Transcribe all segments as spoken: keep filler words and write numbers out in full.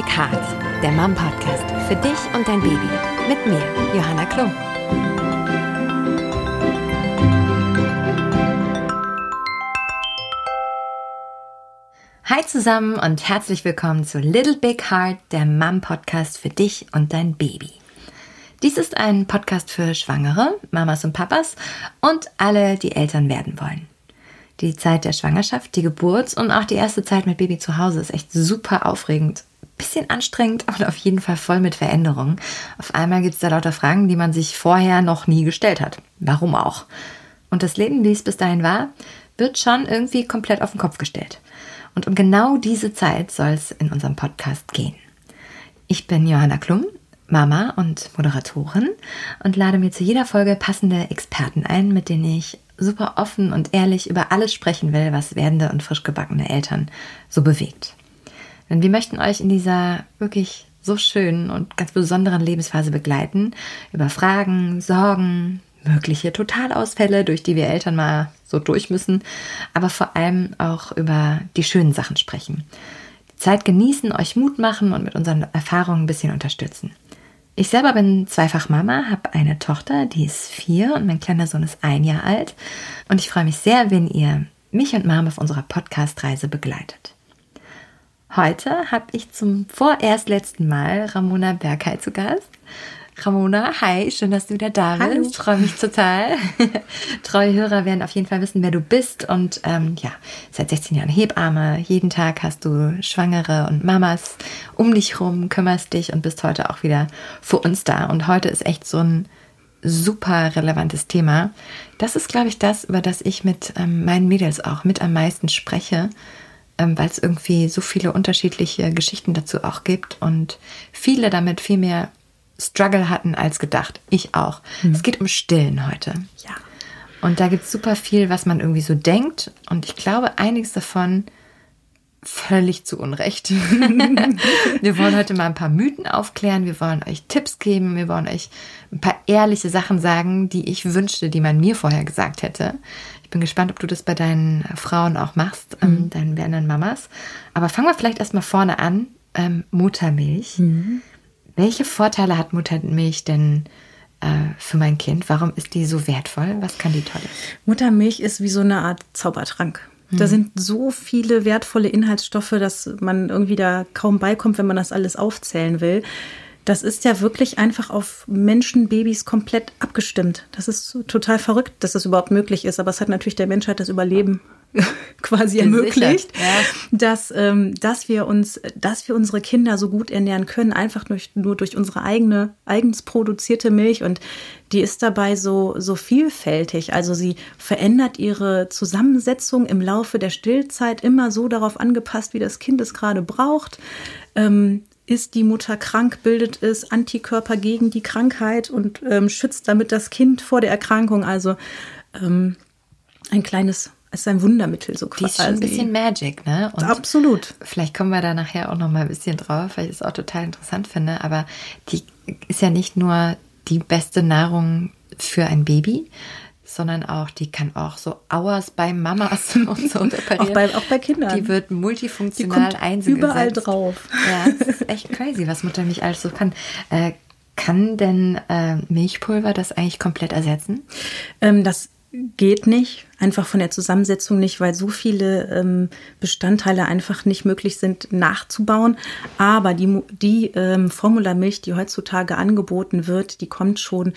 Big Heart, der Mom-Podcast für dich und dein Baby. Mit mir, Johanna Klum. Hi zusammen und herzlich willkommen zu Little Big Heart, der Mom-Podcast für dich und dein Baby. Dies ist ein Podcast für Schwangere, Mamas und Papas und alle, die Eltern werden wollen. Die Zeit der Schwangerschaft, die Geburt und auch die erste Zeit mit Baby zu Hause ist echt super aufregend. Bisschen anstrengend, aber auf jeden Fall voll mit Veränderungen. Auf einmal gibt es da lauter Fragen, die man sich vorher noch nie gestellt hat. Warum auch? Und das Leben, wie es bis dahin war, wird schon irgendwie komplett auf den Kopf gestellt. Und um genau diese Zeit soll es in unserem Podcast gehen. Ich bin Johanna Klum, Mama und Moderatorin und lade mir zu jeder Folge passende Experten ein, mit denen ich super offen und ehrlich über alles sprechen will, was werdende und frisch gebackene Eltern so bewegt. Denn wir möchten euch in dieser wirklich so schönen und ganz besonderen Lebensphase begleiten, über Fragen, Sorgen, mögliche Totalausfälle, durch die wir Eltern mal so durch müssen, aber vor allem auch über die schönen Sachen sprechen. Die Zeit genießen, euch Mut machen und mit unseren Erfahrungen ein bisschen unterstützen. Ich selber bin zweifach Mama, habe eine Tochter, die ist vier und mein kleiner Sohn ist ein Jahr alt. Und ich freue mich sehr, wenn ihr mich und Mom auf unserer Podcast-Reise begleitet. Heute habe ich zum vorerst letzten Mal Ramona Berkey zu Gast. Ramona, hi, schön, dass du wieder da bist. Hallo. Ich freue mich total. Treue Hörer werden auf jeden Fall wissen, wer du bist. Und ähm, ja, seit sechzehn Jahren Hebamme. Jeden Tag hast du Schwangere und Mamas um dich rum, kümmerst dich und bist heute auch wieder für uns da. Und heute ist echt so ein super relevantes Thema. Das ist, glaube ich, das, über das ich mit ähm, meinen Mädels auch mit am meisten spreche, weil es irgendwie so viele unterschiedliche Geschichten dazu auch gibt und viele damit viel mehr Struggle hatten als gedacht. Ich auch. Mhm. Es geht um Stillen heute. Ja. Und da gibt es super viel, was man irgendwie so denkt. Und ich glaube, einiges davon völlig zu Unrecht. Wir wollen heute mal ein paar Mythen aufklären. Wir wollen euch Tipps geben. Wir wollen euch ein paar ehrliche Sachen sagen, die ich wünschte, die man mir vorher gesagt hätte. Ich bin gespannt, ob du das bei deinen Frauen auch machst, ähm, mhm. deinen werdenden Mamas. Aber fangen wir vielleicht erstmal vorne an. Ähm, Muttermilch. Mhm. Welche Vorteile hat Muttermilch denn äh, für mein Kind? Warum ist die so wertvoll? Was kann die Tolles? Muttermilch ist wie so eine Art Zaubertrank. Mhm. Da sind so viele wertvolle Inhaltsstoffe, dass man irgendwie da kaum beikommt, wenn man das alles aufzählen will. Das ist ja wirklich einfach auf Menschen, Babys komplett abgestimmt. Das ist total verrückt, dass das überhaupt möglich ist. Aber es hat natürlich der Menschheit das Überleben quasi ermöglicht, ja. dass, ähm, dass wir uns, dass wir unsere Kinder so gut ernähren können, einfach durch, nur durch unsere eigene, eigens produzierte Milch. Und die ist dabei so, so vielfältig. Also sie verändert ihre Zusammensetzung im Laufe der Stillzeit immer so darauf angepasst, wie das Kind es gerade braucht. Ähm, Ist die Mutter krank, bildet es Antikörper gegen die Krankheit und ähm, schützt damit das Kind vor der Erkrankung. Also ähm, ein kleines, es ist ein Wundermittel so quasi. Die ist schon ein bisschen Magic, ne? Und absolut. Vielleicht kommen wir da nachher auch noch mal ein bisschen drauf, weil ich es auch total interessant finde. Aber die ist ja nicht nur die beste Nahrung für ein Baby, sondern auch, die kann auch so Hours bei Mamas und so reparieren. auch, bei, auch bei Kindern. Die wird multifunktional eingesetzt. Überall drauf. Ja, das ist echt crazy, was Muttermilch alles so kann. Äh, kann denn äh, Milchpulver das eigentlich komplett ersetzen? Ähm, das geht nicht, einfach von der Zusammensetzung nicht, weil so viele ähm, Bestandteile einfach nicht möglich sind nachzubauen. Aber die, die ähm, Formulamilch, die heutzutage angeboten wird, die kommt schon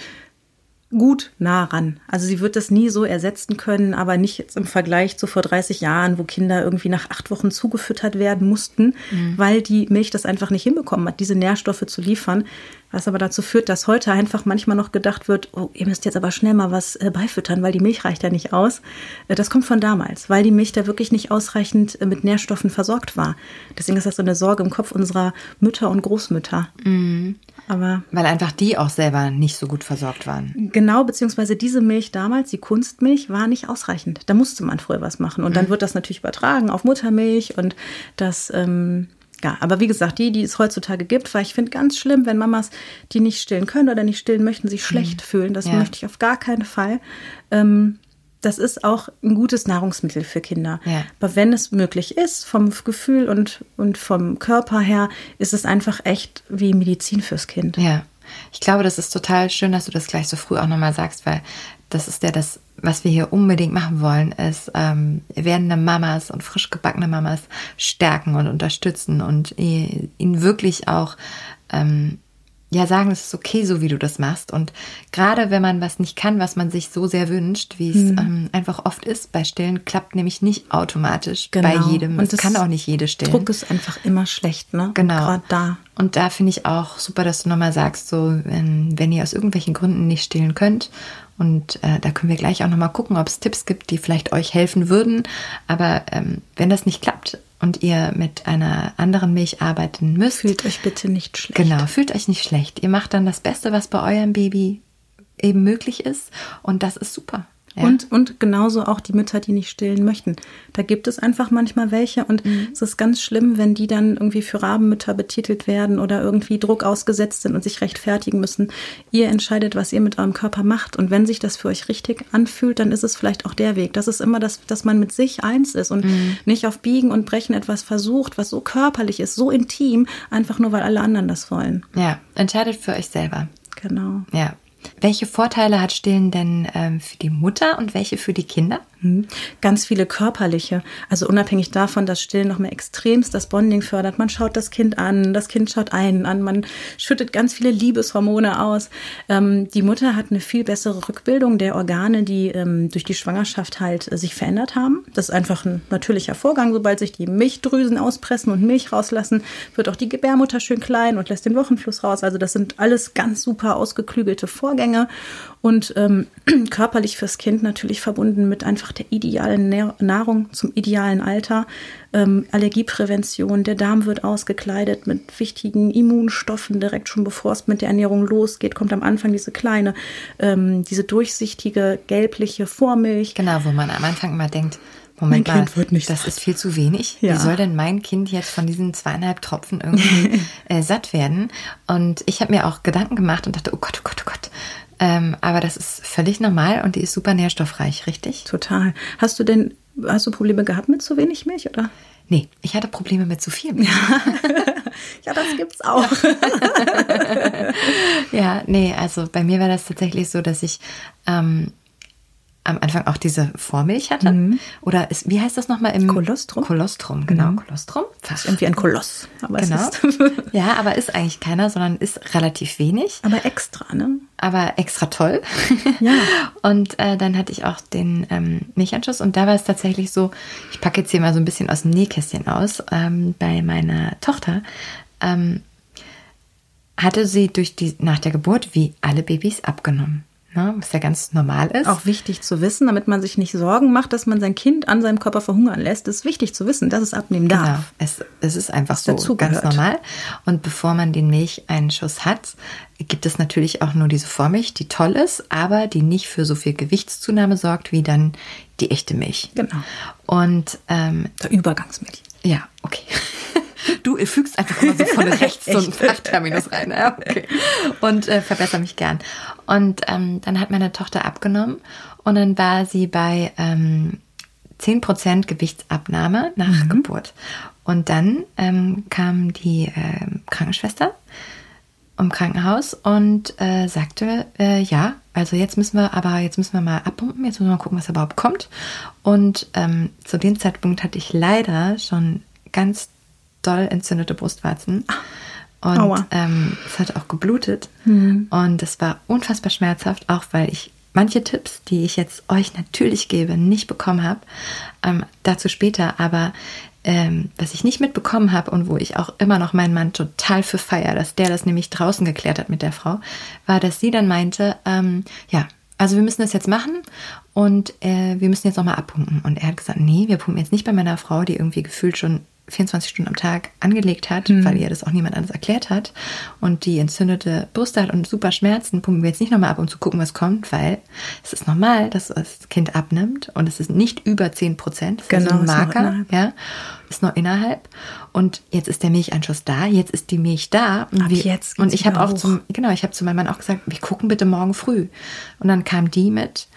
gut nah ran. Also sie wird das nie so ersetzen können, aber nicht jetzt im Vergleich zu vor dreißig Jahren, wo Kinder irgendwie nach acht Wochen zugefüttert werden mussten, mhm. weil die Milch das einfach nicht hinbekommen hat, diese Nährstoffe zu liefern. Was aber dazu führt, dass heute einfach manchmal noch gedacht wird, oh, ihr müsst jetzt aber schnell mal was äh, beifüttern, weil die Milch reicht ja nicht aus. Äh, das kommt von damals, weil die Milch da wirklich nicht ausreichend äh, mit Nährstoffen versorgt war. Deswegen ist das so eine Sorge im Kopf unserer Mütter und Großmütter. Mhm. Aber weil einfach die auch selber nicht so gut versorgt waren. Genau, beziehungsweise diese Milch damals, die Kunstmilch, war nicht ausreichend. Da musste man früher was machen. Und mhm. dann wird das natürlich übertragen auf Muttermilch und das... Ähm, Ja, aber wie gesagt, die, die es heutzutage gibt, weil ich finde ganz schlimm, wenn Mamas, die nicht stillen können oder nicht stillen möchten, sich schlecht mhm. fühlen. Das ja. möchte ich auf gar keinen Fall. Ähm, das ist auch ein gutes Nahrungsmittel für Kinder. Ja. Aber wenn es möglich ist, vom Gefühl und, und vom Körper her, ist es einfach echt wie Medizin fürs Kind. Ja, ich glaube, das ist total schön, dass du das gleich so früh auch nochmal sagst, weil das ist ja das, was wir hier unbedingt machen wollen, ist ähm, werdende Mamas und frisch gebackene Mamas stärken und unterstützen und ihnen wirklich auch ähm, ja sagen, es ist okay, so wie du das machst. Und gerade wenn man was nicht kann, was man sich so sehr wünscht, wie es mhm. ähm, einfach oft ist bei Stillen, klappt nämlich nicht automatisch genau. bei jedem. Und es kann auch nicht jede stillen. Druck ist einfach immer schlecht, ne? Genau. Gerade da. Und da finde ich auch super, dass du nochmal sagst, so wenn, wenn ihr aus irgendwelchen Gründen nicht stillen könnt, und äh, da können wir gleich auch nochmal gucken, ob es Tipps gibt, die vielleicht euch helfen würden. Aber ähm, wenn das nicht klappt und ihr mit einer anderen Milch arbeiten müsst. Fühlt euch bitte nicht schlecht. Genau, fühlt euch nicht schlecht. Ihr macht dann das Beste, was bei eurem Baby eben möglich ist. Und das ist super. Ja. Und, und genauso auch die Mütter, die nicht stillen möchten. Da gibt es einfach manchmal welche und mhm. es ist ganz schlimm, wenn die dann irgendwie für Rabenmütter betitelt werden oder irgendwie Druck ausgesetzt sind und sich rechtfertigen müssen. Ihr entscheidet, was ihr mit eurem Körper macht, und wenn sich das für euch richtig anfühlt, dann ist es vielleicht auch der Weg. Das ist immer das, dass man mit sich eins ist und mhm. nicht auf Biegen und Brechen etwas versucht, was so körperlich ist, so intim, einfach nur, weil alle anderen das wollen. Ja, entscheidet für euch selber. Genau. Ja. Welche Vorteile hat Stillen denn ähm, für die Mutter und welche für die Kinder? Ganz viele körperliche, also unabhängig davon, dass Stillen noch mehr extremst das Bonding fördert. Man schaut das Kind an, das Kind schaut einen an, man schüttet ganz viele Liebeshormone aus. Ähm, die Mutter hat eine viel bessere Rückbildung der Organe, die ähm, durch die Schwangerschaft halt äh, sich verändert haben. Das ist einfach ein natürlicher Vorgang. Sobald sich die Milchdrüsen auspressen und Milch rauslassen, wird auch die Gebärmutter schön klein und lässt den Wochenfluss raus. Also das sind alles ganz super ausgeklügelte Vorgänge. Und ähm, körperlich fürs Kind natürlich verbunden mit einfach der idealen Nahrung zum idealen Alter, ähm, Allergieprävention, der Darm wird ausgekleidet mit wichtigen Immunstoffen direkt schon bevor es mit der Ernährung losgeht, kommt am Anfang diese kleine, ähm, diese durchsichtige, gelbliche Vormilch. Genau, wo man am Anfang immer denkt, Moment mein mal, Kind wird nicht das satt. Ist viel zu wenig. Ja. Wie soll denn mein Kind jetzt von diesen zweieinhalb Tropfen irgendwie äh, satt werden? Und ich habe mir auch Gedanken gemacht und dachte, oh Gott, oh Gott, oh Gott. Ähm, aber das ist völlig normal und die ist super nährstoffreich, richtig? Total. Hast du denn, hast du Probleme gehabt mit zu wenig Milch, oder? Nee, ich hatte Probleme mit zu viel Milch. Ja, das gibt's auch. Ja, nee, also bei mir war das tatsächlich so, dass ich ähm, am Anfang auch diese Vormilch hatte. Mhm. Oder ist, wie heißt das nochmal? Im Kolostrum. Kolostrum, genau. Mhm. Kolostrum. Fast irgendwie ein Koloss. Aber genau. Es ist ja, aber ist eigentlich keiner, sondern ist relativ wenig. Aber extra, ne? Aber extra toll. Ja. Und äh, dann hatte ich auch den ähm, Milchanschuss. Und da war es tatsächlich so, ich packe jetzt hier mal so ein bisschen aus dem Nähkästchen aus, ähm, bei meiner Tochter, ähm, hatte sie durch die, nach der Geburt wie alle Babys abgenommen. Na, was ja ganz normal ist. Auch wichtig zu wissen, damit man sich nicht Sorgen macht, dass man sein Kind an seinem Körper verhungern lässt. Es ist wichtig zu wissen, dass es abnehmen darf. Genau, es, es ist einfach so ganz normal. Und bevor man den Milcheinschuss hat, gibt es natürlich auch nur diese Vormilch, die toll ist, aber die nicht für so viel Gewichtszunahme sorgt, wie dann die echte Milch. Genau. Und ähm, der Übergangsmilch. Ja, okay. Du fügst einfach immer so von rechts so einen Fachterminus rein. Ja, okay. Und äh, verbessere mich gern. Und ähm, dann hat meine Tochter abgenommen und dann war sie bei ähm, zehn Prozent Gewichtsabnahme nach mhm. Geburt. Und dann ähm, kam die äh, Krankenschwester im Krankenhaus und äh, sagte, äh, ja, also jetzt müssen wir aber jetzt müssen wir mal abpumpen, jetzt müssen wir mal gucken, was überhaupt kommt. Und ähm, zu dem Zeitpunkt hatte ich leider schon ganz doll entzündete Brustwarzen. Und ähm, es hat auch geblutet. Mhm. Und es war unfassbar schmerzhaft, auch weil ich manche Tipps, die ich jetzt euch natürlich gebe, nicht bekommen habe. Ähm, dazu später. Aber ähm, was ich nicht mitbekommen habe und wo ich auch immer noch meinen Mann total für feiere, dass der das nämlich draußen geklärt hat mit der Frau, war, dass sie dann meinte, ähm, ja, also wir müssen das jetzt machen und äh, wir müssen jetzt nochmal abpumpen. Und er hat gesagt, nee, wir pumpen jetzt nicht bei meiner Frau, die irgendwie gefühlt schon vierundzwanzig Stunden am Tag angelegt hat, mhm. weil ihr das auch niemand anders erklärt hat und die entzündete Brust hat und super Schmerzen, pumpen wir jetzt nicht nochmal ab, um zu gucken, was kommt, weil es ist normal, dass das Kind abnimmt und es ist nicht über zehn Prozent, das genau, ist ein Marker, ist ja, ist noch innerhalb und jetzt ist der Milcheinschuss da, jetzt ist die Milch da und, wir, jetzt und ich habe auch zum, genau, ich habe zu meinem Mann auch gesagt, wir gucken bitte morgen früh und dann kam die mit,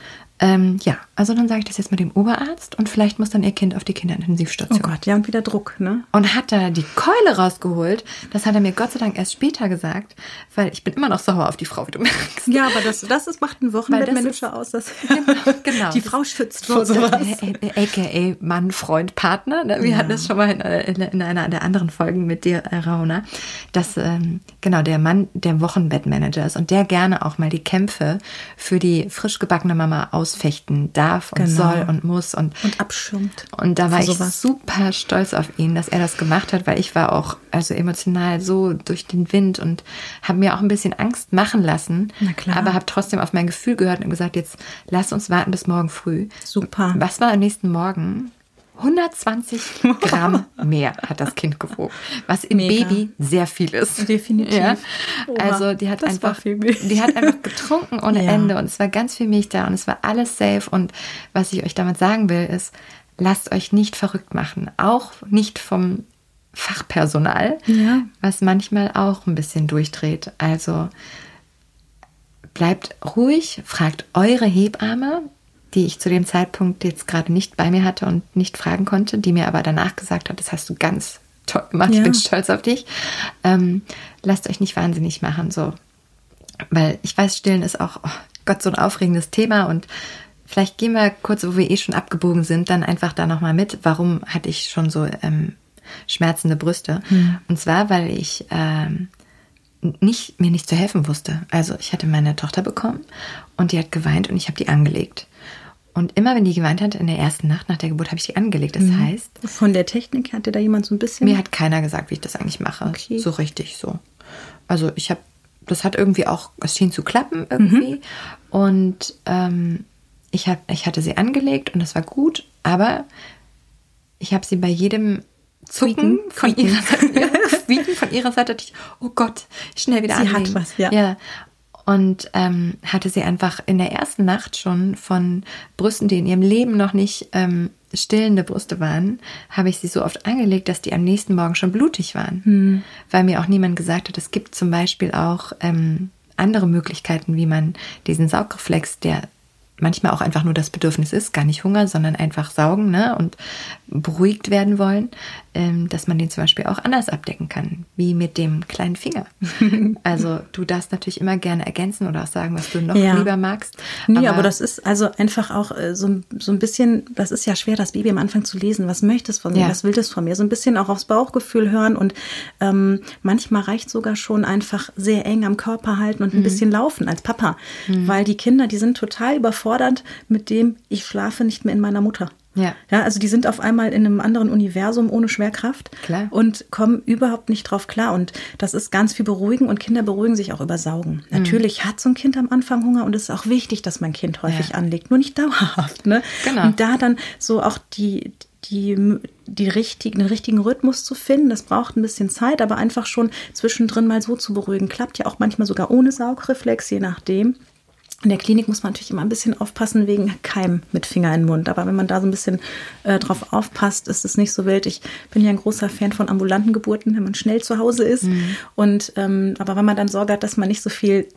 Ähm, ja, also dann sage ich das jetzt mal dem Oberarzt und vielleicht muss dann ihr Kind auf die Kinderintensivstation. Oh Gott, ja, und wieder Druck, ne? Und hat da die Keule rausgeholt. Das hat er mir Gott sei Dank erst später gesagt, weil ich bin immer noch sauer auf die Frau, wie du merkst. Ja, aber das, das ist, macht einen Wochenbettmanager aus, dass genau, genau. die Frau schützt vor sowas. A K A Mann, Freund, Partner. Ne? Wir ja. hatten das schon mal in, in, in einer der anderen Folgen mit dir, Ramona, dass ähm, genau der Mann der Wochenbettmanager ist und der gerne auch mal die Kämpfe für die frisch gebackene Mama ausfechten darf und genau. soll und muss. Und, und abschirmt. Und da war ich sowas. super stolz auf ihn, dass er das gemacht hat, weil ich war auch also emotional so durch den Wind und habe mir auch ein bisschen Angst machen lassen, Na klar. aber habe trotzdem auf mein Gefühl gehört und gesagt, jetzt lass uns warten bis morgen früh. Super. Was war am nächsten Morgen? hundertzwanzig Gramm mehr hat das Kind gewogen, was im Mega. Baby sehr viel ist. Definitiv. Ja. Also die hat das einfach, die hat einfach getrunken ohne ja. Ende und es war ganz viel Milch da und es war alles safe. Und was ich euch damit sagen will, ist, lasst euch nicht verrückt machen, auch nicht vom Fachpersonal, ja. was manchmal auch ein bisschen durchdreht. Also bleibt ruhig, fragt eure Hebamme, die ich zu dem Zeitpunkt jetzt gerade nicht bei mir hatte und nicht fragen konnte, die mir aber danach gesagt hat, das hast du ganz toll gemacht, ja. ich bin stolz auf dich. Ähm, lasst euch nicht wahnsinnig machen, so. Weil ich weiß, Stillen ist auch, oh Gott, so ein aufregendes Thema und vielleicht gehen wir kurz, wo wir eh schon abgebogen sind, dann einfach da nochmal mit, warum hatte ich schon so ähm, schmerzende Brüste? Hm. Und zwar, weil ich ähm, nicht, mir nicht zu helfen wusste. Also ich hatte meine Tochter bekommen und die hat geweint und ich habe die angelegt. Und immer, wenn die geweint hat, in der ersten Nacht nach der Geburt, habe ich die angelegt. Das mhm. heißt... Von der Technik hatte da jemand so ein bisschen... Mir hat keiner gesagt, wie ich das eigentlich mache. Okay. So richtig so. Also ich habe... Das hat irgendwie auch... Es schien zu klappen irgendwie. Mhm. Und ähm, ich, hab, ich hatte sie angelegt und das war gut. Aber ich habe sie bei jedem... Zucken von, ihrer Seite, von ihrer Seite hatte ich, oh Gott, schnell wieder anlegen. Sie hat was, ja. ja. Und ähm, hatte sie einfach in der ersten Nacht schon von Brüsten, die in ihrem Leben noch nicht ähm, stillende Brüste waren, habe ich sie so oft angelegt, dass die am nächsten Morgen schon blutig waren. Hm. Weil mir auch niemand gesagt hat, es gibt zum Beispiel auch ähm, andere Möglichkeiten, wie man diesen Saugreflex, der manchmal auch einfach nur das Bedürfnis ist, gar nicht Hunger, sondern einfach saugen, ne, und beruhigt werden wollen, ähm, dass man den zum Beispiel auch anders abdecken kann, wie mit dem kleinen Finger. Also du darfst natürlich immer gerne ergänzen oder auch sagen, was du noch ja. lieber magst. Nee, aber, aber das ist also einfach auch äh, so, so ein bisschen, das ist ja schwer, das Baby am Anfang zu lesen, was möchtest von mir, ja. was will das von mir, so ein bisschen auch aufs Bauchgefühl hören und ähm, manchmal reicht sogar schon einfach sehr eng am Körper halten und ein mhm. bisschen laufen als Papa, mhm. weil die Kinder, die sind total überfordert mit dem, ich schlafe nicht mehr in meiner Mutter. Ja. ja. Also die sind auf einmal in einem anderen Universum ohne Schwerkraft klar. und kommen überhaupt nicht drauf klar. Und das ist ganz viel beruhigen und Kinder beruhigen sich auch über Saugen. Mhm. Natürlich hat so ein Kind am Anfang Hunger und es ist auch wichtig, dass man Kind häufig ja. anlegt, nur nicht dauerhaft. Ne? Genau. Und da dann so auch die... die, die richtigen, den richtigen Rhythmus zu finden. Das braucht ein bisschen Zeit, aber einfach schon zwischendrin mal so zu beruhigen. Klappt ja auch manchmal sogar ohne Saugreflex, je nachdem. In der Klinik muss man natürlich immer ein bisschen aufpassen wegen Keim mit Finger in den Mund. Aber wenn man da so ein bisschen äh, drauf aufpasst, ist es nicht so wild. Ich bin ja ein großer Fan von ambulanten Geburten, wenn man schnell zu Hause ist. Mhm. Und ähm, aber wenn man dann Sorge hat, dass man nicht so viel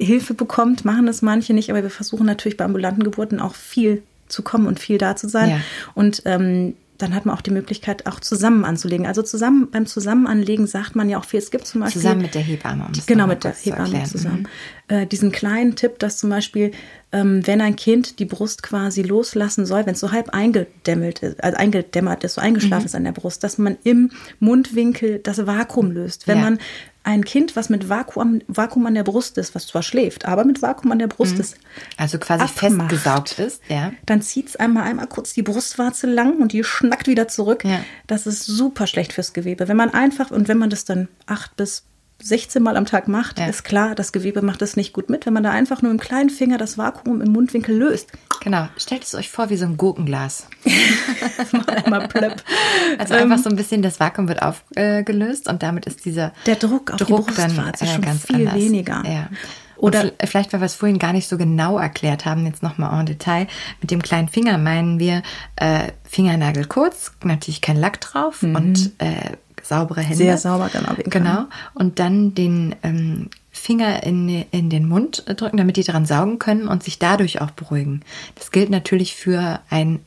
Hilfe bekommt, machen das manche nicht. Aber wir versuchen natürlich bei ambulanten Geburten auch viel zu kommen und viel da zu sein. Ja. Und ähm, dann hat man auch die Möglichkeit, auch zusammen anzulegen. Also zusammen beim Zusammenanlegen sagt man ja auch viel. Es gibt zum Beispiel... Zusammen mit der Hebamme. Um das genau, mit der Hebamme zusammen. Mhm. Äh, diesen kleinen Tipp, dass zum Beispiel, ähm, wenn ein Kind die Brust quasi loslassen soll, wenn es so halb eingedämmelt ist, also eingedämmert ist, so eingeschlafen mhm. ist an der Brust, dass man im Mundwinkel das Vakuum löst. Wenn ja. man ein Kind, was mit Vakuum, Vakuum an der Brust ist, was zwar schläft, aber mit Vakuum an der Brust mhm. ist, also quasi abmacht, festgesaugt ist, ja. dann zieht es einmal einmal kurz die Brustwarze lang und die schnackt wieder zurück. Ja. Das ist super schlecht fürs Gewebe. Wenn man einfach, und wenn man das dann acht bis sechzehn Mal am Tag macht, ja. ist klar, das Gewebe macht das nicht gut mit, wenn man da einfach nur im kleinen Finger das Vakuum im Mundwinkel löst. Genau, stellt es euch vor wie so ein Gurkenglas. Mal plöpp. Also ähm, einfach so ein bisschen, das Vakuum wird aufgelöst äh, und damit ist dieser der Druck auf Druck die Brustwarze schon ganz viel anders. Weniger. Ja. Oder vielleicht, weil wir es vorhin gar nicht so genau erklärt haben, jetzt nochmal en Detail. Mit dem kleinen Finger meinen wir äh, Fingernagel kurz, natürlich kein Lack drauf mhm. und äh, saubere Hände. Sehr sauber, genau. Genau. Und dann den ähm, Finger in, in den Mund drücken, damit die dran saugen können und sich dadurch auch beruhigen. Das gilt natürlich für ein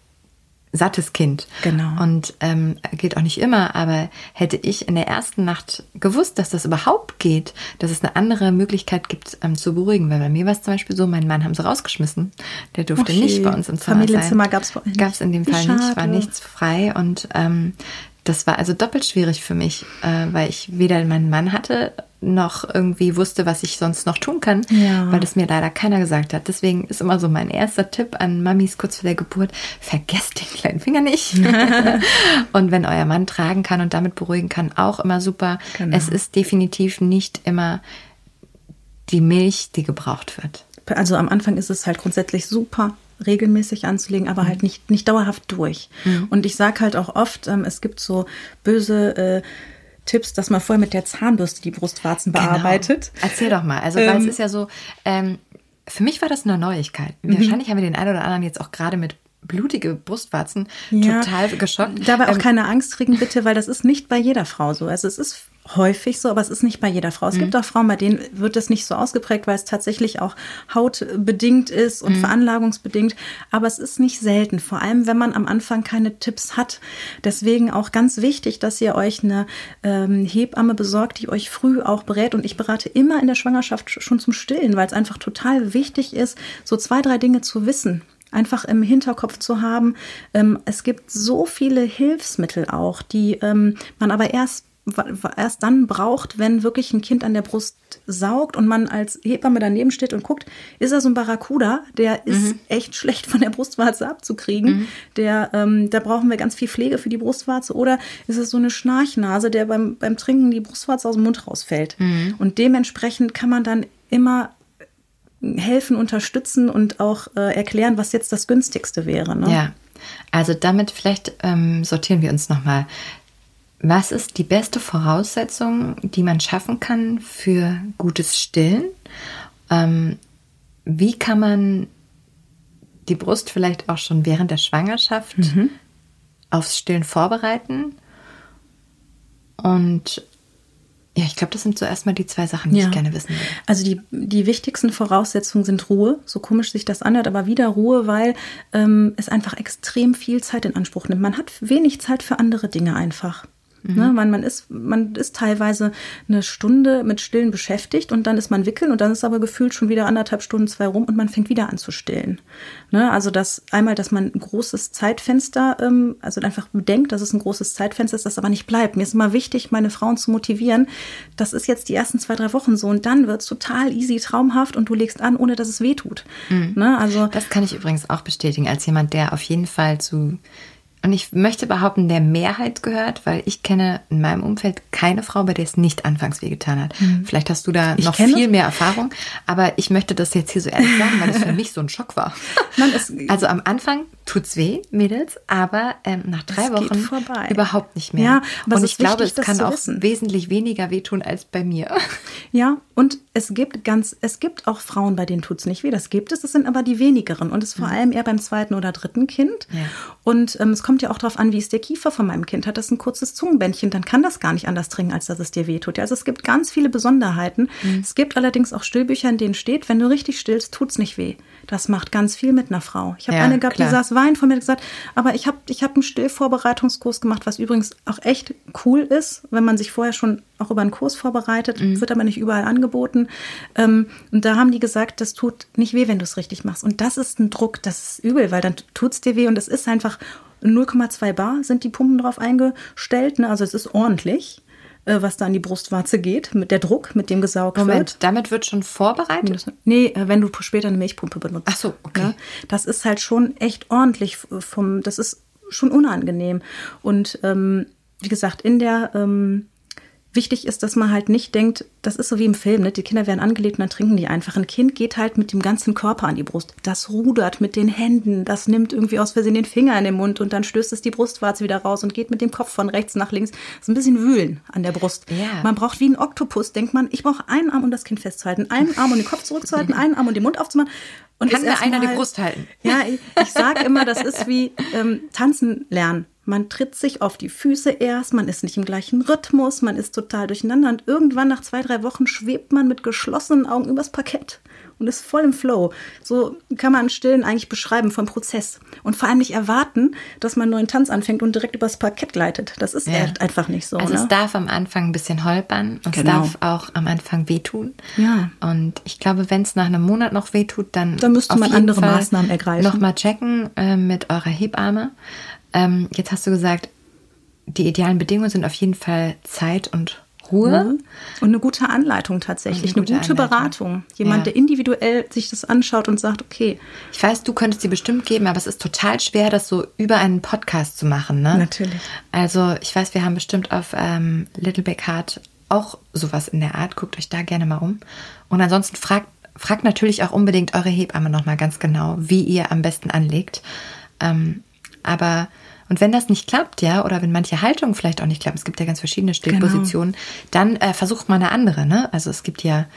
sattes Kind. Genau. Und ähm, geht auch nicht immer, aber hätte ich in der ersten Nacht gewusst, dass das überhaupt geht, dass es eine andere Möglichkeit gibt, ähm, zu beruhigen. Weil bei mir war es zum Beispiel so, meinen Mann haben sie rausgeschmissen. Der durfte okay. nicht bei uns im Zimmer sein. Familienzimmer gab es bei uns. Gab es in dem Fall Schade. nicht, war nichts frei. Und ähm, das war also doppelt schwierig für mich, äh, weil ich weder meinen Mann hatte, noch irgendwie wusste, was ich sonst noch tun kann, ja. weil das mir leider keiner gesagt hat. Deswegen ist immer so mein erster Tipp an Mamis kurz vor der Geburt, vergesst den kleinen Finger nicht. Und wenn euer Mann tragen kann und damit beruhigen kann, auch immer super. Genau. Es ist definitiv nicht immer die Milch, die gebraucht wird. Also am Anfang ist es halt grundsätzlich super, regelmäßig anzulegen, aber mhm. halt nicht, nicht dauerhaft durch. Mhm. Und ich sage halt auch oft, ähm, es gibt so böse äh, Tipps, dass man vorher mit der Zahnbürste die Brustwarzen genau. bearbeitet. Erzähl doch mal. Also ähm, weil es ist ja so, ähm, für mich war das eine Neuigkeit. Mhm. Wahrscheinlich haben wir den einen oder anderen jetzt auch gerade mit blutige Brustwarzen ja. total geschockt. Dabei auch ähm, keine Angst kriegen, bitte, weil das ist nicht bei jeder Frau so. Also es ist häufig so, aber es ist nicht bei jeder Frau. Es mhm. gibt auch Frauen, bei denen wird das nicht so ausgeprägt, weil es tatsächlich auch hautbedingt ist und mhm. veranlagungsbedingt. Aber es ist nicht selten, vor allem wenn man am Anfang keine Tipps hat. Deswegen auch ganz wichtig, dass ihr euch eine ähm, Hebamme besorgt, die euch früh auch berät. Und ich berate immer in der Schwangerschaft schon zum Stillen, weil es einfach total wichtig ist, so zwei, drei Dinge zu wissen. Einfach im Hinterkopf zu haben. Ähm, es gibt so viele Hilfsmittel auch, die ähm, man aber erst erst dann braucht, wenn wirklich ein Kind an der Brust saugt und man als Hebamme daneben steht und guckt, ist er so ein Barracuda, der ist mhm. echt schlecht von der Brustwarze abzukriegen, mhm. der, ähm, da brauchen wir ganz viel Pflege für die Brustwarze, oder ist es so eine Schnarchnase, der beim, beim Trinken die Brustwarze aus dem Mund rausfällt. Mhm. Und dementsprechend kann man dann immer helfen, unterstützen und auch äh, erklären, was jetzt das Günstigste wäre. Ne? Ja, also damit vielleicht ähm, sortieren wir uns nochmal. Was ist die beste Voraussetzung, die man schaffen kann für gutes Stillen? Ähm, wie kann man die Brust vielleicht auch schon während der Schwangerschaft mhm. aufs Stillen vorbereiten? Und ja, ich glaube, das sind so erstmal die zwei Sachen, die ja. ich gerne wissen will. Also die, die wichtigsten Voraussetzungen sind Ruhe, so komisch sich das anhört, aber wieder Ruhe, weil ähm, es einfach extrem viel Zeit in Anspruch nimmt. Man hat wenig Zeit für andere Dinge einfach. Mhm. Ne? Man, man, ist, man ist teilweise eine Stunde mit Stillen beschäftigt und dann ist man wickeln und dann ist aber gefühlt schon wieder anderthalb Stunden, zwei rum und man fängt wieder an zu stillen. Ne? Also das einmal, dass man ein großes Zeitfenster, ähm, also einfach bedenkt, dass es ein großes Zeitfenster ist, das aber nicht bleibt. Mir ist immer wichtig, meine Frauen zu motivieren, das ist jetzt die ersten zwei, drei Wochen so und dann wird es total easy, traumhaft und du legst an, ohne dass es weh tut. Mhm. Ne? Also, das kann ich übrigens auch bestätigen, als jemand, der auf jeden Fall zu... Und ich möchte behaupten, der Mehrheit gehört, weil ich kenne in meinem Umfeld keine Frau, bei der es nicht anfangs wehgetan hat. Mhm. Vielleicht hast du da noch viel mehr Erfahrung, aber ich möchte das jetzt hier so ehrlich sagen, weil das für mich so ein Schock war. Nein, es, also am Anfang tut's weh, Mädels, aber ähm, nach drei Wochen vorbei. Überhaupt nicht mehr. Ja, aber und ich glaube, wichtig, es kann auch wissen. Wesentlich weniger wehtun als bei mir. Ja, und es gibt ganz, es gibt auch Frauen, bei denen tut's nicht weh. Das gibt es, das sind aber die wenigeren und es vor mhm. allem eher beim zweiten oder dritten Kind. Ja. Und ähm, es kommt ja auch darauf an, wie ist der Kiefer von meinem Kind. Hat das ein kurzes Zungenbändchen, dann kann das gar nicht anders dringen, als dass es dir wehtut. Also es gibt ganz viele Besonderheiten. Mhm. Es gibt allerdings auch Stillbücher, in denen steht, wenn du richtig stillst, tut's nicht weh. Das macht ganz viel mit einer Frau. Ich habe ja, eine gehabt, klar. die saß weinend vor mir und gesagt, aber ich habe ich hab einen Stillvorbereitungskurs gemacht, was übrigens auch echt cool ist, wenn man sich vorher schon auch über einen Kurs vorbereitet, mhm. wird aber nicht überall angeboten. Ähm, und da haben die gesagt, das tut nicht weh, wenn du es richtig machst. Und das ist ein Druck, das ist übel, weil dann tut's dir weh und es ist einfach null Komma zwei Bar sind die Pumpen drauf eingestellt. Ne? Also es ist ordentlich, was da an die Brustwarze geht, mit der Druck, mit dem gesaugt Moment, wird. Moment, damit wird schon vorbereitet? Nee, wenn du später eine Milchpumpe benutzt. Ach so, okay. Ja, das ist halt schon echt ordentlich, vom, das ist schon unangenehm. Und ähm, wie gesagt, in der... Ähm, wichtig ist, dass man halt nicht denkt, das ist so wie im Film, ne? Die Kinder werden angelegt und dann trinken die einfach. Ein Kind geht halt mit dem ganzen Körper an die Brust. Das rudert mit den Händen, das nimmt irgendwie aus Versehen den Finger in den Mund und dann stößt es die Brustwarze wieder raus und geht mit dem Kopf von rechts nach links. Das ist ein bisschen Wühlen an der Brust. Yeah. Man braucht wie ein Oktopus, denkt man, ich brauche einen Arm, um das Kind festzuhalten, einen Arm, um den Kopf zurückzuhalten, einen Arm, um den Mund aufzumachen. Und kann mir einer die Brust halten? Ja, ich, ich sage immer, das ist wie ähm, Tanzen lernen. Man tritt sich auf die Füße erst, man ist nicht im gleichen Rhythmus, man ist total durcheinander und irgendwann nach zwei, drei Wochen schwebt man mit geschlossenen Augen übers Parkett und ist voll im Flow. So kann man Stillen eigentlich beschreiben vom Prozess. Und vor allem nicht erwarten, dass man einen neuen Tanz anfängt und direkt übers Parkett gleitet. Das ist ja echt einfach nicht so. Also ne? Es darf am Anfang ein bisschen holpern und genau. Es darf auch am Anfang wehtun. Ja. Und ich glaube, wenn es nach einem Monat noch wehtut, dann, dann müsste man andere Fall Maßnahmen ergreifen. Nochmal checken äh, mit eurer Hebamme. Ähm, jetzt hast du gesagt, die idealen Bedingungen sind auf jeden Fall Zeit und Ruhe. Und eine gute Anleitung tatsächlich, eine gute, eine gute Beratung. Jemand, ja. der individuell sich das anschaut und sagt, okay. Ich weiß, du könntest sie bestimmt geben, aber es ist total schwer, das so über einen Podcast zu machen. Ne? Natürlich. Also ich weiß, wir haben bestimmt auf ähm, Little Big Heart auch sowas in der Art. Guckt euch da gerne mal um. Und ansonsten fragt, fragt natürlich auch unbedingt eure Hebamme nochmal ganz genau, wie ihr am besten anlegt. Ähm, aber... Und wenn das nicht klappt, ja, oder wenn manche Haltungen vielleicht auch nicht klappen, es gibt ja ganz verschiedene Stillpositionen, genau. dann äh, versucht man eine andere, ne? Also es gibt ja,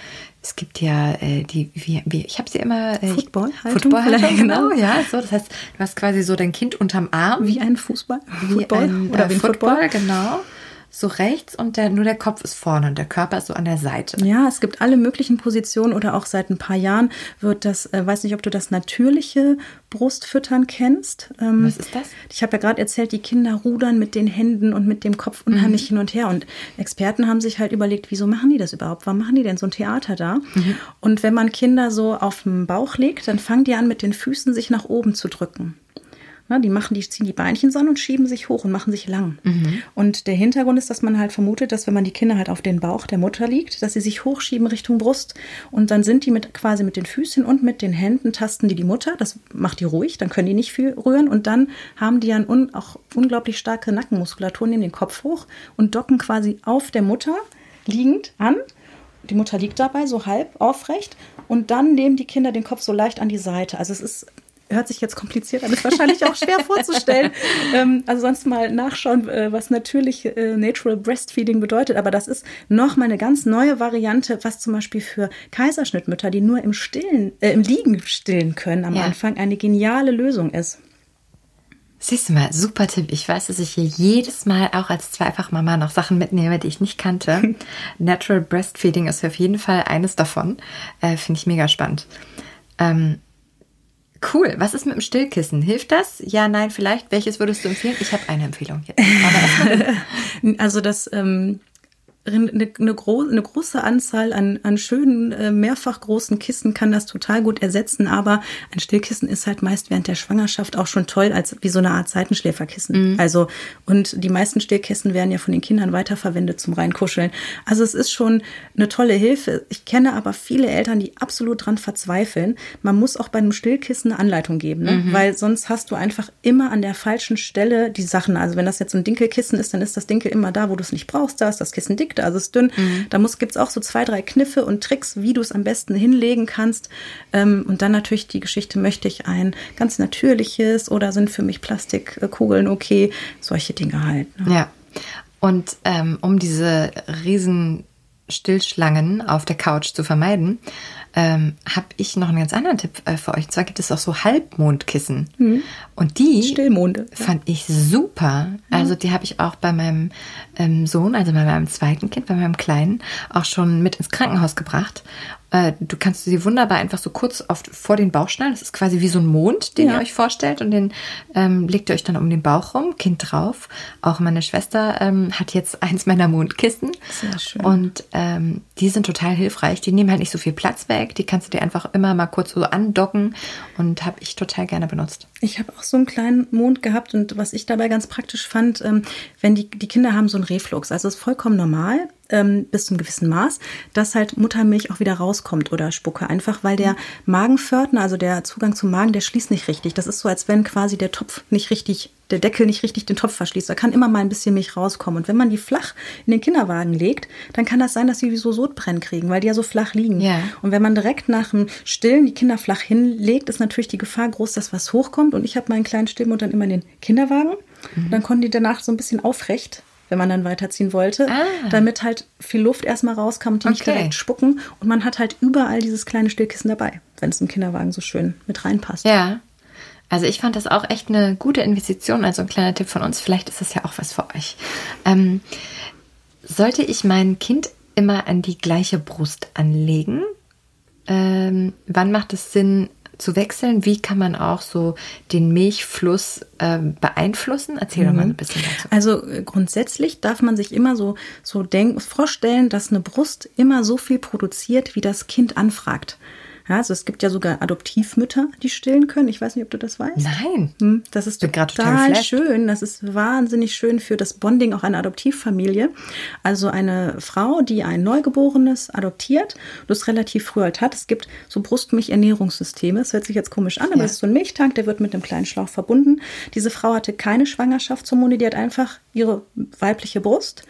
es gibt ja äh, die, wie, wie, ich habe sie immer... Äh, Football-Haltung. Football-Haltung, genau, ja. So, das heißt, du hast quasi so dein Kind unterm Arm. Wie ein Fußball. Wie Football. Ein, oder äh, wie ein Football, Football, genau. So rechts und der, nur der Kopf ist vorne und der Körper ist so an der Seite. Ja, es gibt alle möglichen Positionen oder auch seit ein paar Jahren wird das, äh, weiß nicht, ob du das natürliche Brustfüttern kennst. Ähm, Was ist das? Ich habe ja gerade erzählt, die Kinder rudern mit den Händen und mit dem Kopf unheimlich mhm. hin und her. Und Experten haben sich halt überlegt, wieso machen die das überhaupt? Warum machen die denn so ein Theater da? Mhm. Und wenn man Kinder so auf den Bauch legt, dann fangen die an, mit den Füßen sich nach oben zu drücken. Die machen, die ziehen die Beinchen an und schieben sich hoch und machen sich lang. Mhm. Und der Hintergrund ist, dass man halt vermutet, dass wenn man die Kinder halt auf den Bauch der Mutter legt, dass sie sich hochschieben Richtung Brust. Und dann sind die mit quasi mit den Füßchen und mit den Händen tasten die die Mutter. Das macht die ruhig, dann können die nicht viel rühren. Und dann haben die ja un, auch unglaublich starke Nackenmuskulatur, nehmen den Kopf hoch und docken quasi auf der Mutter liegend an. Die Mutter liegt dabei so halb aufrecht. Und dann nehmen die Kinder den Kopf so leicht an die Seite. Also es ist... Hört sich jetzt kompliziert an, ist wahrscheinlich auch schwer vorzustellen. Ähm, also sonst mal nachschauen, äh, was natürlich äh, Natural Breastfeeding bedeutet. Aber das ist nochmal eine ganz neue Variante, was zum Beispiel für Kaiserschnittmütter, die nur im Stillen, äh, im Liegen stillen können, am ja. Anfang eine geniale Lösung ist. Siehst du mal, super Tipp. Ich weiß, dass ich hier jedes Mal auch als Zweifachmama noch Sachen mitnehme, die ich nicht kannte. Natural Breastfeeding ist auf jeden Fall eines davon. Äh, finde ich mega spannend. Ähm, Cool. Was ist mit dem Stillkissen? Hilft das? Ja, nein, vielleicht. Welches würdest du empfehlen? Ich habe eine Empfehlung jetzt. Also das ähm, eine, eine, gro- eine große Anzahl an, an schönen, mehrfach großen Kissen kann das total gut ersetzen. Aber ein Stillkissen ist halt meist während der Schwangerschaft auch schon toll, als wie so eine Art Seitenschläferkissen. Mhm. Also und die meisten Stillkissen werden ja von den Kindern weiterverwendet zum Reinkuscheln. Also es ist schon eine tolle Hilfe. Ich kenne aber viele Eltern, die absolut dran verzweifeln. Man muss auch bei einem Stillkissen eine Anleitung geben, ne? Mhm. Weil sonst hast du einfach immer an der falschen Stelle die Sachen. Also wenn das jetzt so ein Dinkelkissen ist, dann ist das Dinkel immer da, wo du es nicht brauchst. Da ist das Kissen dick. Also es ist dünn. Mhm. Da gibt es auch so zwei, drei Kniffe und Tricks, wie du es am besten hinlegen kannst. Ähm, und dann natürlich die Geschichte, möchte ich ein ganz natürliches oder sind für mich Plastikkugeln okay? Solche Dinge halt. Ne? Ja, und ähm, um diese riesen Stillschlangen auf der Couch zu vermeiden, ähm, habe ich noch einen ganz anderen Tipp äh, für euch. Und zwar gibt es auch so Halbmondkissen. Mhm. Und die Stillmonde, fand ich super. Mhm. Also die habe ich auch bei meinem ähm, Sohn, also bei meinem zweiten Kind, bei meinem Kleinen, auch schon mit ins Krankenhaus gebracht. Äh, du kannst sie wunderbar einfach so kurz auf, vor den Bauch schnallen. Das ist quasi wie so ein Mond, den ja. ihr euch vorstellt. Und den ähm, legt ihr euch dann um den Bauch rum, Kind drauf. Auch meine Schwester ähm, hat jetzt eins meiner Mondkissen. Sehr schön. Und ähm, die sind total hilfreich. Die nehmen halt nicht so viel Platz weg. Die kannst du dir einfach immer mal kurz so andocken und habe ich total gerne benutzt. Ich habe auch so einen kleinen Mond gehabt und was ich dabei ganz praktisch fand, wenn die, die Kinder haben so einen Reflux, also ist vollkommen normal bis zu einem gewissen Maß, dass halt Muttermilch auch wieder rauskommt oder Spucke. Einfach weil der Magenpförtner, also der Zugang zum Magen, der schließt nicht richtig. Das ist so, als wenn quasi der Topf nicht richtig, der Deckel nicht richtig den Topf verschließt. Da kann immer mal ein bisschen Milch rauskommen. Und wenn man die flach in den Kinderwagen legt, dann kann das sein, dass sie wie so Sodbrennen kriegen, weil die ja so flach liegen. Yeah. Und wenn man direkt nach dem Stillen die Kinder flach hinlegt, ist natürlich die Gefahr groß, dass was hochkommt. Und ich habe meinen kleinen Stillmund dann immer in den Kinderwagen. Mhm. Und dann konnten die danach so ein bisschen aufrecht, wenn man dann weiterziehen wollte, ah. damit halt viel Luft erstmal rauskam und die okay. nicht direkt spucken. Und man hat halt überall dieses kleine Stillkissen dabei, wenn es im Kinderwagen so schön mit reinpasst. Ja, Also ich fand das auch echt eine gute Investition, also ein kleiner Tipp von uns, vielleicht ist das ja auch was für euch. Ähm, sollte ich mein Kind immer an die gleiche Brust anlegen? Ähm, wann macht es Sinn zu wechseln? Wie kann man auch so den Milchfluss äh, beeinflussen? Erzähl doch mal ein bisschen dazu. Also grundsätzlich darf man sich immer so, so denk- vorstellen, dass eine Brust immer so viel produziert, wie das Kind anfragt. Ja, also es gibt ja sogar Adoptivmütter, die stillen können. Ich weiß nicht, ob du das weißt. Nein. Das ist total, total schön. Das ist wahnsinnig schön für das Bonding auch einer Adoptivfamilie. Also eine Frau, die ein Neugeborenes adoptiert, das relativ früh halt hat. Es gibt so Brustmilchernährungssysteme. Das hört sich jetzt komisch an, aber es ja. ist so ein Milchtank, der wird mit einem kleinen Schlauch verbunden. Diese Frau hatte keine Schwangerschaftshormone, die hat einfach ihre weibliche Brust.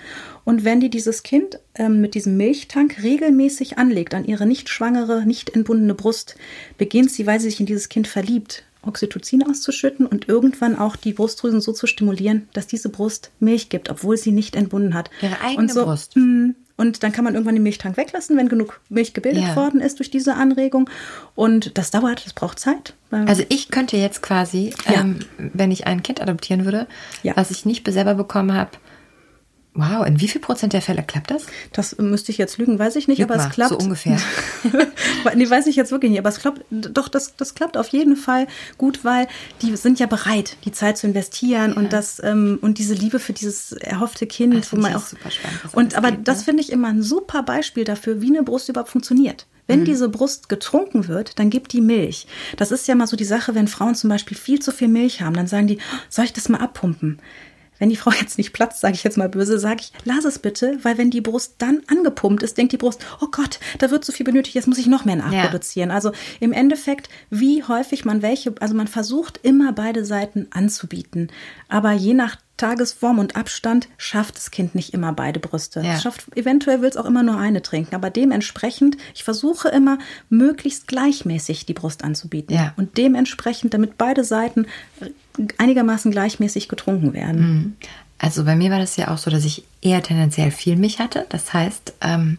Und wenn die dieses Kind ähm, mit diesem Milchtank regelmäßig anlegt an ihre nicht schwangere, nicht entbundene Brust, beginnt sie, weil sie sich in dieses Kind verliebt, Oxytocin auszuschütten und irgendwann auch die Brustdrüsen so zu stimulieren, dass diese Brust Milch gibt, obwohl sie nicht entbunden hat. Ihre eigene und so, Brust. Mh, und dann kann man irgendwann den Milchtank weglassen, wenn genug Milch gebildet ja. worden ist durch diese Anregung. Und das dauert, das braucht Zeit. Also ich könnte jetzt quasi, ja. ähm, wenn ich ein Kind adoptieren würde, ja. was ich nicht selber bekommen habe, wow, in wie viel Prozent der Fälle klappt das? Das müsste ich jetzt lügen, weiß ich nicht, Lüg aber mal, es klappt. So ungefähr. Nee, weiß ich jetzt wirklich nicht, aber es klappt, doch, das, das klappt auf jeden Fall gut, weil die sind ja bereit, die Zeit zu investieren ja. und das, ähm, und diese Liebe für dieses erhoffte Kind. Das finde ich auch super spannend. Und, aber geht, das ne? finde ich immer ein super Beispiel dafür, wie eine Brust überhaupt funktioniert. Wenn diese Brust getrunken wird, dann gibt die Milch. Das ist ja mal so die Sache, wenn Frauen zum Beispiel viel zu viel Milch haben, dann sagen die, soll ich das mal abpumpen? Wenn die Frau jetzt nicht platzt, sage ich jetzt mal böse, sage ich, lass es bitte, weil wenn die Brust dann angepumpt ist, denkt die Brust, oh Gott, da wird so viel benötigt, jetzt muss ich noch mehr nachproduzieren. Ja. Also im Endeffekt, wie häufig man welche, also man versucht immer beide Seiten anzubieten, aber je nach Tagesform und Abstand schafft das Kind nicht immer beide Brüste. Ja. Es schafft, eventuell will es auch immer nur eine trinken, aber dementsprechend, ich versuche immer, möglichst gleichmäßig die Brust anzubieten. Ja. Und dementsprechend, damit beide Seiten einigermaßen gleichmäßig getrunken werden. Also bei mir war das ja auch so, dass ich eher tendenziell viel Milch hatte. Das heißt, ähm,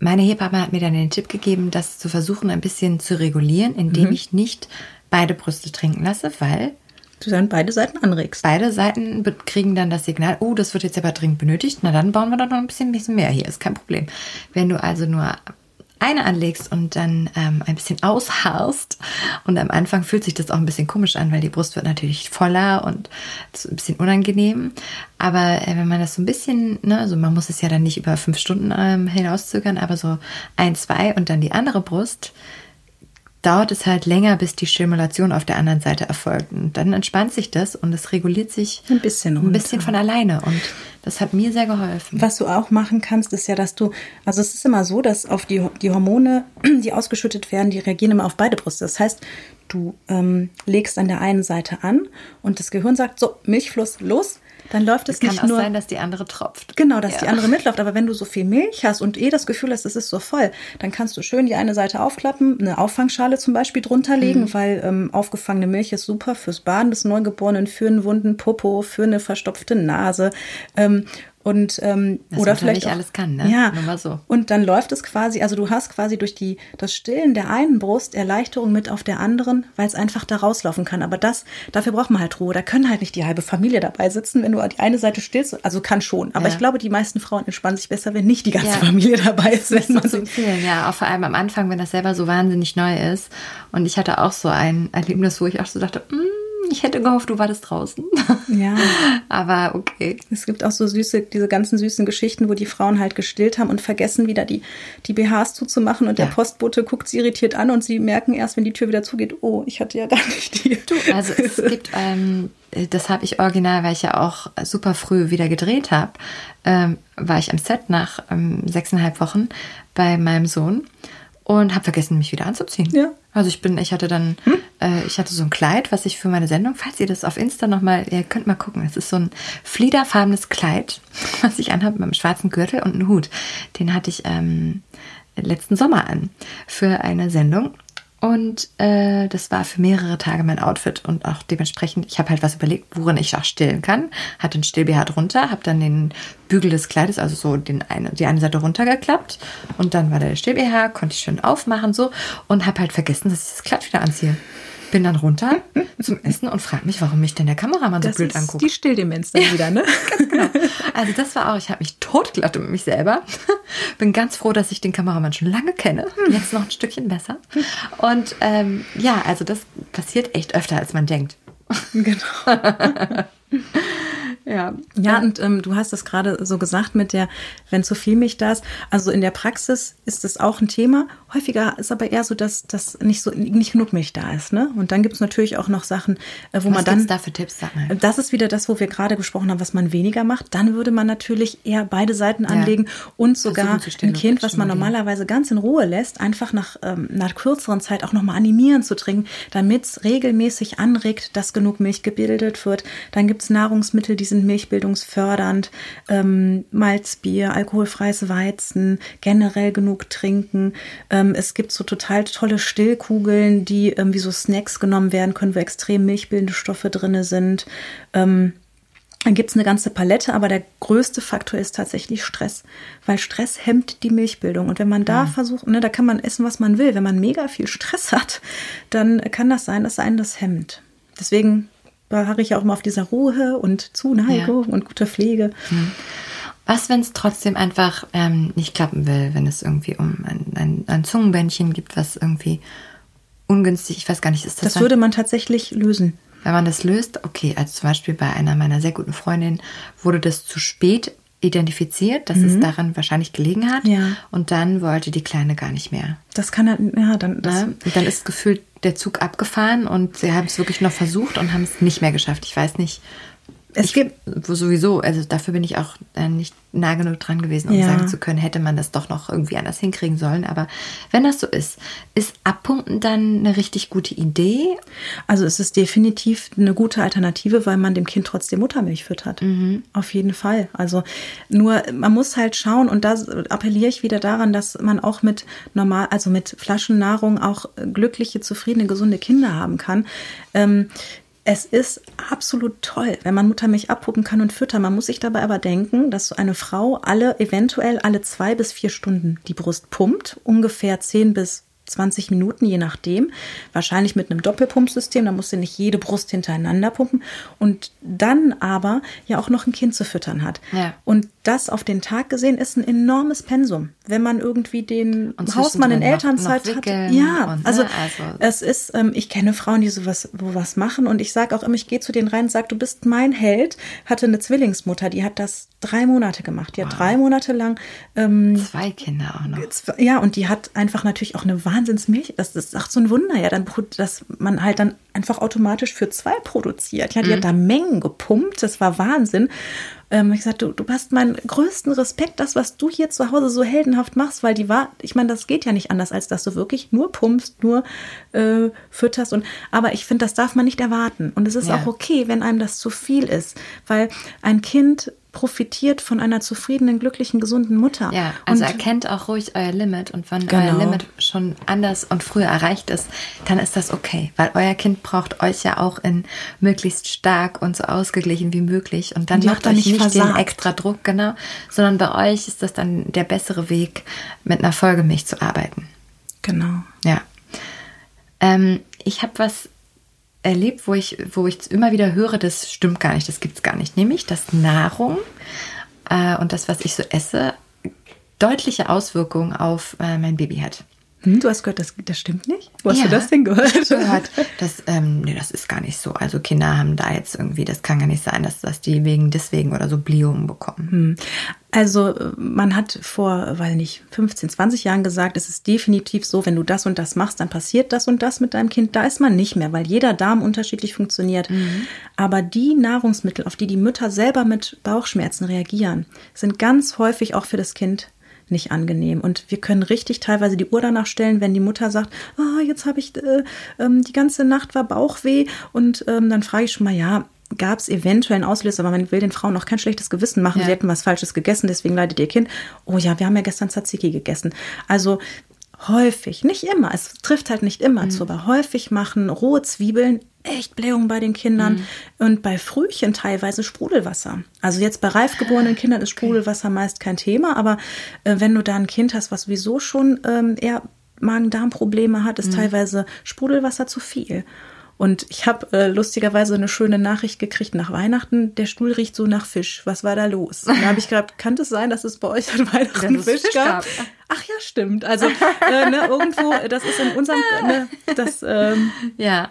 meine Hebamme hat mir dann den Tipp gegeben, das zu versuchen, ein bisschen zu regulieren, indem mhm. ich nicht beide Brüste trinken lasse, weil du dann beide Seiten anregst. Beide Seiten kriegen dann das Signal, oh, das wird jetzt aber dringend benötigt, na dann bauen wir doch noch ein bisschen, bisschen mehr hier, ist kein Problem. Wenn du also nur eine anlegst und dann ähm, ein bisschen ausharrst und am Anfang fühlt sich das auch ein bisschen komisch an, weil die Brust wird natürlich voller und ist ein bisschen unangenehm, aber äh, wenn man das so ein bisschen, ne, also man muss es ja dann nicht über fünf Stunden ähm, hinauszögern, aber so ein, zwei und dann die andere Brust, dauert es halt länger, bis die Stimulation auf der anderen Seite erfolgt. Und dann entspannt sich das und es reguliert sich ein bisschen, ein bisschen von alleine. Und das hat mir sehr geholfen. Was du auch machen kannst, ist ja, dass du, also es ist immer so, dass auf die, die Hormone, die ausgeschüttet werden, die reagieren immer auf beide Brüste. Das heißt, du ähm, legst an der einen Seite an und das Gehirn sagt, so, Milchfluss, los. Dann läuft es, es kann nicht auch nur sein, dass die andere tropft. Genau, dass ja. die andere mitläuft. Aber wenn du so viel Milch hast und eh das Gefühl hast, es ist so voll, dann kannst du schön die eine Seite aufklappen, eine Auffangschale zum Beispiel drunter legen, mhm. weil ähm, aufgefangene Milch ist super fürs Baden des Neugeborenen, für einen wunden Popo, für eine verstopfte Nase. Ähm, Und, ähm, das oder vielleicht nicht auch, alles kann, ne? Ja. Nur mal so. Und dann läuft es quasi, also du hast quasi durch die, das Stillen der einen Brust Erleichterung mit auf der anderen, weil es einfach da rauslaufen kann. Aber das, dafür braucht man halt Ruhe. Da können halt nicht die halbe Familie dabei sitzen, wenn du die eine Seite stillst. Also kann schon. Aber ja. ich glaube, die meisten Frauen entspannen sich besser, wenn nicht die ganze ja. Familie dabei ist. Das ist man so empfehlen, ja. Auch vor allem am Anfang, wenn das selber so wahnsinnig neu ist. Und ich hatte auch so ein Erlebnis, wo ich auch so dachte, mh, ich hätte gehofft, du warst draußen. Ja. Aber okay. Es gibt auch so süße, diese ganzen süßen Geschichten, wo die Frauen halt gestillt haben und vergessen wieder die, die B Hs zuzumachen und ja. der Postbote guckt sie irritiert an und sie merken erst, wenn die Tür wieder zugeht, oh, ich hatte ja gar nicht die. Du, also es gibt, ähm, das habe ich original, weil ich ja auch super früh wieder gedreht habe, ähm, war ich am Set nach ähm, sechseinhalb Wochen bei meinem Sohn und habe vergessen, mich wieder anzuziehen. Ja. Also ich bin, ich hatte dann, hm? äh, ich hatte so ein Kleid, was ich für meine Sendung, falls ihr das auf Insta nochmal, ihr könnt mal gucken, es ist so ein fliederfarbenes Kleid, was ich anhabe mit einem schwarzen Gürtel und einem Hut. Den hatte ich ähm, letzten Sommer an für eine Sendung und äh, das war für mehrere Tage mein Outfit und auch dementsprechend, ich habe halt was überlegt, worin ich auch stillen kann, hatte einen Still-B H drunter, habe dann den Bügel des Kleides, also so den eine, die eine Seite runtergeklappt und dann war der Still-B H, konnte ich schön aufmachen so und habe halt vergessen, dass ich das Kleid wieder anziehe. bin dann runter zum Essen und frage mich, warum mich denn der Kameramann das so blöd anguckt. Das ist die Stilldemenz dann ja, wieder, ne? Genau. Also das war auch, ich habe mich totgelacht mit mich selber. Bin ganz froh, dass ich den Kameramann schon lange kenne. Jetzt noch ein Stückchen besser. Und ähm, ja, also das passiert echt öfter, als man denkt. Genau. Ja, ja, und ähm, du hast das gerade so gesagt mit der, wenn zu viel Milch da ist. Also in der Praxis ist das auch ein Thema. Häufiger ist aber eher so, dass, dass nicht so nicht genug Milch da ist, ne? Und dann gibt es natürlich auch noch Sachen, äh, wo was man dann... Was gibt's da für Tipps? Sag mal. Das ist wieder das, wo wir gerade gesprochen haben, was man weniger macht. Dann würde man natürlich eher beide Seiten ja. anlegen und sogar ein Kind, was man normalerweise ganz in Ruhe lässt, einfach nach ähm, einer kürzeren Zeit auch nochmal animieren zu trinken, damit es regelmäßig anregt, dass genug Milch gebildet wird. Dann gibt es Nahrungsmittel, die sind milchbildungsfördernd, ähm, Malzbier, alkoholfreies Weizen, generell genug trinken. Ähm, es gibt so total tolle Stillkugeln, die ähm, wie so Snacks genommen werden können, wo extrem milchbildende Stoffe drin sind. Ähm, dann gibt es eine ganze Palette, aber der größte Faktor ist tatsächlich Stress, weil Stress hemmt die Milchbildung. Und wenn man da ja. versucht, ne, da kann man essen, was man will. Wenn man mega viel Stress hat, dann kann das sein, dass einen das hemmt. Deswegen beharre ich ja auch immer auf dieser Ruhe und Zuneigung ja. und guter Pflege. Was, wenn es trotzdem einfach ähm, nicht klappen will, wenn es irgendwie um ein, ein, ein Zungenbändchen gibt, was irgendwie ungünstig, ich weiß gar nicht, ist das... Das würde man tatsächlich lösen. Wenn man das löst, okay, also zum Beispiel bei einer meiner sehr guten Freundinnen wurde das zu spät identifiziert, dass mhm. es daran wahrscheinlich gelegen hat ja. und dann wollte die Kleine gar nicht mehr. Das kann halt, ja, dann... Das ja, und dann ist gefühlt der Zug abgefahren und sie haben es wirklich noch versucht und haben es nicht mehr geschafft. Ich weiß nicht. Es ich, gibt sowieso, also dafür bin ich auch nicht nah genug dran gewesen, um ja. sagen zu können, hätte man das doch noch irgendwie anders hinkriegen sollen. Aber wenn das so ist, ist Abpumpen dann eine richtig gute Idee? Also es ist definitiv eine gute Alternative, weil man dem Kind trotzdem Muttermilch füttert. Mhm. Auf jeden Fall. Also nur, man muss halt schauen und da appelliere ich wieder daran, dass man auch mit normal, also mit Flaschennahrung auch glückliche, zufriedene, gesunde Kinder haben kann. Ähm, Es ist absolut toll, wenn man Muttermilch abpumpen kann und füttern. Man muss sich dabei aber denken, dass so eine Frau alle eventuell alle zwei bis vier Stunden die Brust pumpt, ungefähr zehn bis zwanzig Minuten, je nachdem. Wahrscheinlich mit einem Doppelpumpsystem, da muss sie nicht jede Brust hintereinander pumpen. Und dann aber ja auch noch ein Kind zu füttern hat. Ja. Und das auf den Tag gesehen ist ein enormes Pensum, wenn man irgendwie den Hausmann in Elternzeit hat. Ja, und, also, ne? also es ist, ähm, ich kenne Frauen, die sowas wo was machen und ich sage auch immer, ich gehe zu denen rein und sage, du bist mein Held. Hatte eine Zwillingsmutter, die hat das drei Monate gemacht. Die wow. hat drei Monate lang ähm, zwei Kinder auch noch. Zwei, ja, und die hat einfach natürlich auch eine Wahnsinnsmilch. Das ist auch so ein Wunder, ja, dann, dass man halt dann einfach automatisch für zwei produziert. Ja, die mhm. hat da Mengen gepumpt, das war Wahnsinn. Ähm, ich sagte, du, du hast meinen größten Respekt, das, was du hier zu Hause so heldenhaft machst, weil die war, ich meine, das geht ja nicht anders, als dass du wirklich nur pumpst, nur äh, fütterst. Und, aber ich finde, das darf man nicht erwarten. Und es ist ja. auch okay, wenn einem das zu viel ist, weil ein Kind profitiert von einer zufriedenen, glücklichen, gesunden Mutter. Ja, also und erkennt auch ruhig euer Limit und wenn genau. euer Limit schon anders und früher erreicht ist, dann ist das okay, weil euer Kind braucht euch ja auch in möglichst stark und so ausgeglichen wie möglich und dann und macht euch nicht, nicht den extra Druck, genau, sondern bei euch ist das dann der bessere Weg, mit einer Folgemilch zu arbeiten. Genau. Ja. Ähm, ich habe was erlebt, wo ich wo ich immer wieder höre, das stimmt gar nicht, das gibt es gar nicht. Nämlich, dass Nahrung äh, und das, was ich so esse, deutliche Auswirkungen auf äh, mein Baby hat. Hm, du hast gehört, das, das stimmt nicht? Wo hast ja, du das denn gehört? Ich habe gehört, dass, ähm, nee, das ist gar nicht so. Also Kinder haben da jetzt irgendwie, das kann gar nicht sein, dass, dass die wegen deswegen oder so Blähungen bekommen. Hm. Also man hat vor, weil nicht, fünfzehn, zwanzig Jahren gesagt, es ist definitiv so, wenn du das und das machst, dann passiert das und das mit deinem Kind. Da ist man nicht mehr, weil jeder Darm unterschiedlich funktioniert. Mhm. Aber die Nahrungsmittel, auf die die Mütter selber mit Bauchschmerzen reagieren, sind ganz häufig auch für das Kind nicht angenehm. Und wir können richtig teilweise die Uhr danach stellen, wenn die Mutter sagt, ah, jetzt habe ich, äh, ähm, die ganze Nacht war Bauchweh. Und ähm, dann frage ich schon mal, ja, gab es eventuell einen Auslöser, aber man will den Frauen auch kein schlechtes Gewissen machen. Ja. Sie hätten was Falsches gegessen, deswegen leidet ihr Kind. Oh ja, wir haben ja gestern Tzatziki gegessen. Also häufig, nicht immer, es trifft halt nicht immer mhm. zu, aber häufig machen rohe Zwiebeln echt Blähungen bei den Kindern mhm. und bei Frühchen teilweise Sprudelwasser. Also jetzt bei reif geborenen Kindern ist Sprudelwasser okay. meist kein Thema, aber äh, wenn du da ein Kind hast, was sowieso schon ähm, eher Magen-Darm-Probleme hat, ist mhm. teilweise Sprudelwasser zu viel. Und ich habe äh, lustigerweise eine schöne Nachricht gekriegt nach Weihnachten. Der Stuhl riecht so nach Fisch. Was war da los? Und da habe ich gedacht, kann das sein, dass es bei euch an Weihnachten Fisch, Fisch gab? gab? Ach ja, stimmt. Also äh, ne, irgendwo, das ist in unserem... Ne, das, ähm ja,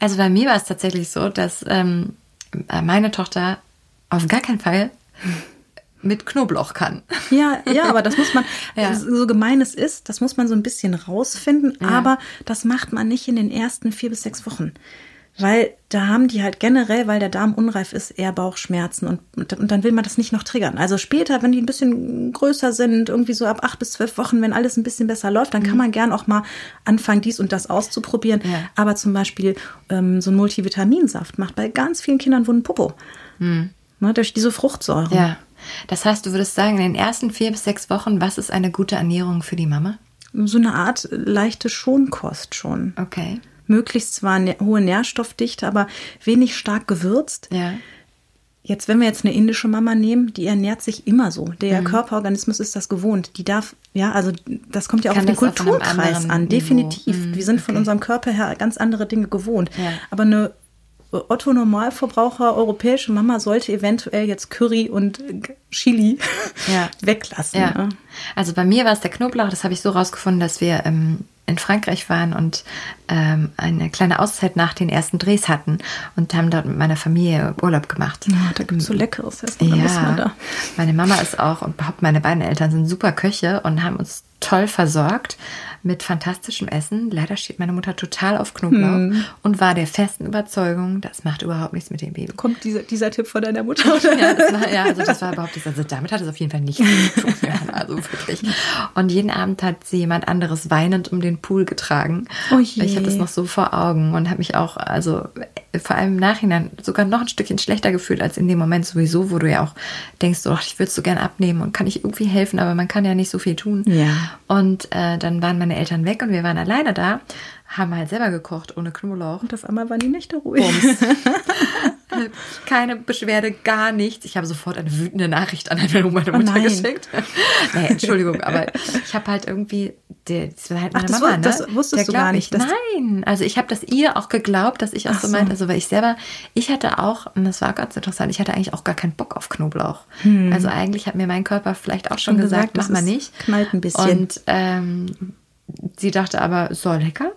also bei mir war es tatsächlich so, dass ähm, meine Tochter auf gar keinen Fall... mit Knoblauch kann. Ja, ja, aber das muss man, ja. so gemein es ist, das muss man so ein bisschen rausfinden, ja. aber das macht man nicht in den ersten vier bis sechs Wochen. Weil da haben die halt generell, weil der Darm unreif ist, eher Bauchschmerzen und, und dann will man das nicht noch triggern. Also später, wenn die ein bisschen größer sind, irgendwie so ab acht bis zwölf Wochen, wenn alles ein bisschen besser läuft, dann kann mhm. man gern auch mal anfangen, dies und das auszuprobieren. Ja. Aber zum Beispiel ähm, so ein Multivitaminsaft macht bei ganz vielen Kindern wunden Popo. Mhm. Ne, durch diese Fruchtsäure. Ja. Das heißt, du würdest sagen, in den ersten vier bis sechs Wochen, was ist eine gute Ernährung für die Mama? So eine Art leichte Schonkost schon. Okay. Möglichst zwar eine hohe Nährstoffdichte, aber wenig stark gewürzt. Ja. Jetzt, wenn wir jetzt eine indische Mama nehmen, die ernährt sich immer so. Der mhm. Körperorganismus ist das gewohnt. Die darf, ja, also das kommt ja auch auf den Kulturkreis an, definitiv. Mhm. Wir sind okay. von unserem Körper her ganz andere Dinge gewohnt. Ja. Aber eine Otto-Normalverbraucher, europäische Mama sollte eventuell jetzt Curry und Chili ja. weglassen. Ja. Ne? Also bei mir war es der Knoblauch, das habe ich so rausgefunden, dass wir ähm, in Frankreich waren und ähm, eine kleine Auszeit nach den ersten Drehs hatten und haben dort mit meiner Familie Urlaub gemacht. Ja, da gibt es so leckeres Essen. Ja, man da. Meine Mama ist auch und überhaupt meine beiden Eltern sind super Köche und haben uns toll versorgt mit fantastischem Essen. Leider steht meine Mutter total auf Knoblauch hm. und war der festen Überzeugung, das macht überhaupt nichts mit dem Baby. Kommt dieser, dieser Tipp von deiner Mutter? Oder? Ja, das war, ja, also das war überhaupt nichts. Also damit hat es auf jeden Fall nichts zu tun. Also wirklich. Und jeden Abend hat sie jemand anderes weinend um den Pool getragen. Oh je. Ich habe das noch so vor Augen und habe mich auch, also vor allem im Nachhinein sogar noch ein Stückchen schlechter gefühlt als in dem Moment sowieso, wo du ja auch denkst, oh, ich würde es so gern abnehmen und kann ich irgendwie helfen, aber man kann ja nicht so viel tun. Ja. Und äh, dann waren meine Eltern weg und wir waren alleine da, haben halt selber gekocht ohne Knoblauch. Und auf einmal waren die Nächte ruhig. Bums. Keine Beschwerde, gar nichts. Ich habe sofort eine wütende Nachricht an meine Mutter oh geschickt. Naja, Entschuldigung, aber ich habe halt irgendwie, die, das war halt meine Ach, das Mama, war, ne? Das wusstest du gar nicht. Ich, nein, also ich habe das ihr auch geglaubt, dass ich auch Ach so meinte, also weil ich selber, ich hatte auch, und das war ganz interessant, ich hatte eigentlich auch gar keinen Bock auf Knoblauch. Hm. Also eigentlich hat mir mein Körper vielleicht auch schon, schon gesagt, gesagt mach mal nicht. Knallt ein bisschen. Und ähm, sie dachte aber, so lecker.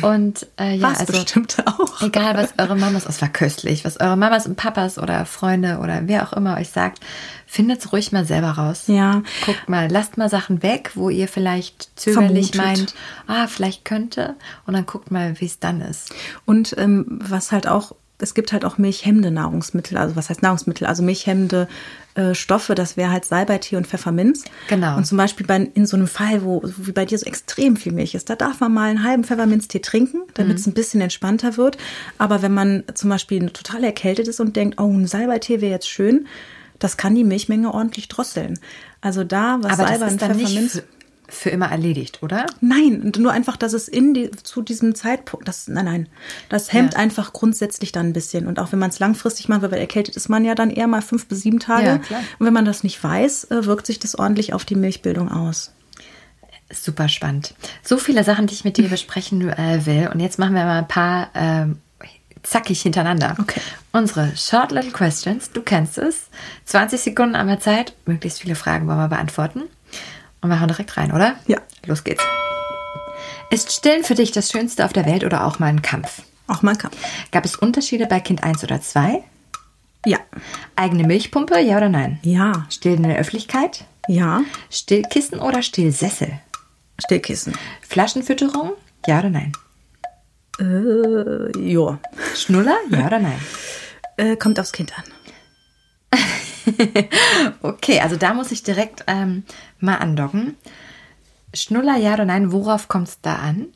Und äh, ja, was also bestimmt auch. Egal, was eure Mamas, es war köstlich, was eure Mamas und Papas oder Freunde oder wer auch immer euch sagt, findet's ruhig mal selber raus. Ja. Guckt mal, lasst mal Sachen weg, wo ihr vielleicht zögerlich vermutet meint, ah, vielleicht könnte. Und dann guckt mal, wie es dann ist. Und ähm, was halt auch, es gibt halt auch milchhemmende Nahrungsmittel, also was heißt Nahrungsmittel, also milchhemmende äh, Stoffe, das wäre halt Salbeitee und Pfefferminz. Genau. Und zum Beispiel bei, in so einem Fall, wo wie bei dir so extrem viel Milch ist, da darf man mal einen halben Pfefferminztee trinken, damit es mhm. ein bisschen entspannter wird. Aber wenn man zum Beispiel total erkältet ist und denkt, oh, ein Salbeitee wäre jetzt schön, das kann die Milchmenge ordentlich drosseln. Also da, was Aber Salbe und Pfefferminz... für immer erledigt, oder? Nein, nur einfach, dass es in die, zu diesem Zeitpunkt, das, nein, nein, das hemmt ja. einfach grundsätzlich dann ein bisschen. Und auch wenn man es langfristig macht, weil erkältet ist man ja dann eher mal fünf bis sieben Tage. Ja, klar. Und wenn man das nicht weiß, wirkt sich das ordentlich auf die Milchbildung aus. Super spannend. So viele Sachen, die ich mit dir besprechen äh, will. Und jetzt machen wir mal ein paar äh, zackig hintereinander. Okay. Unsere Short Little Questions, du kennst es. zwanzig Sekunden an der Zeit, möglichst viele Fragen wollen wir beantworten. Und wir hauen direkt rein, oder? Ja. Los geht's. Ist Stillen für dich das Schönste auf der Welt oder auch mal ein Kampf? Auch mal ein Kampf. Gab es Unterschiede bei Kind eins oder zwei? Ja. Eigene Milchpumpe, ja oder nein? Ja. Stillen in der Öffentlichkeit? Ja. Stillkissen oder Stillsessel? Stillkissen. Flaschenfütterung, ja oder nein? Äh, jo. Schnuller, ja oder nein? Äh, kommt aufs Kind an. Okay, also da muss ich direkt ähm, mal andocken. Schnuller, ja oder nein, worauf kommt es da an?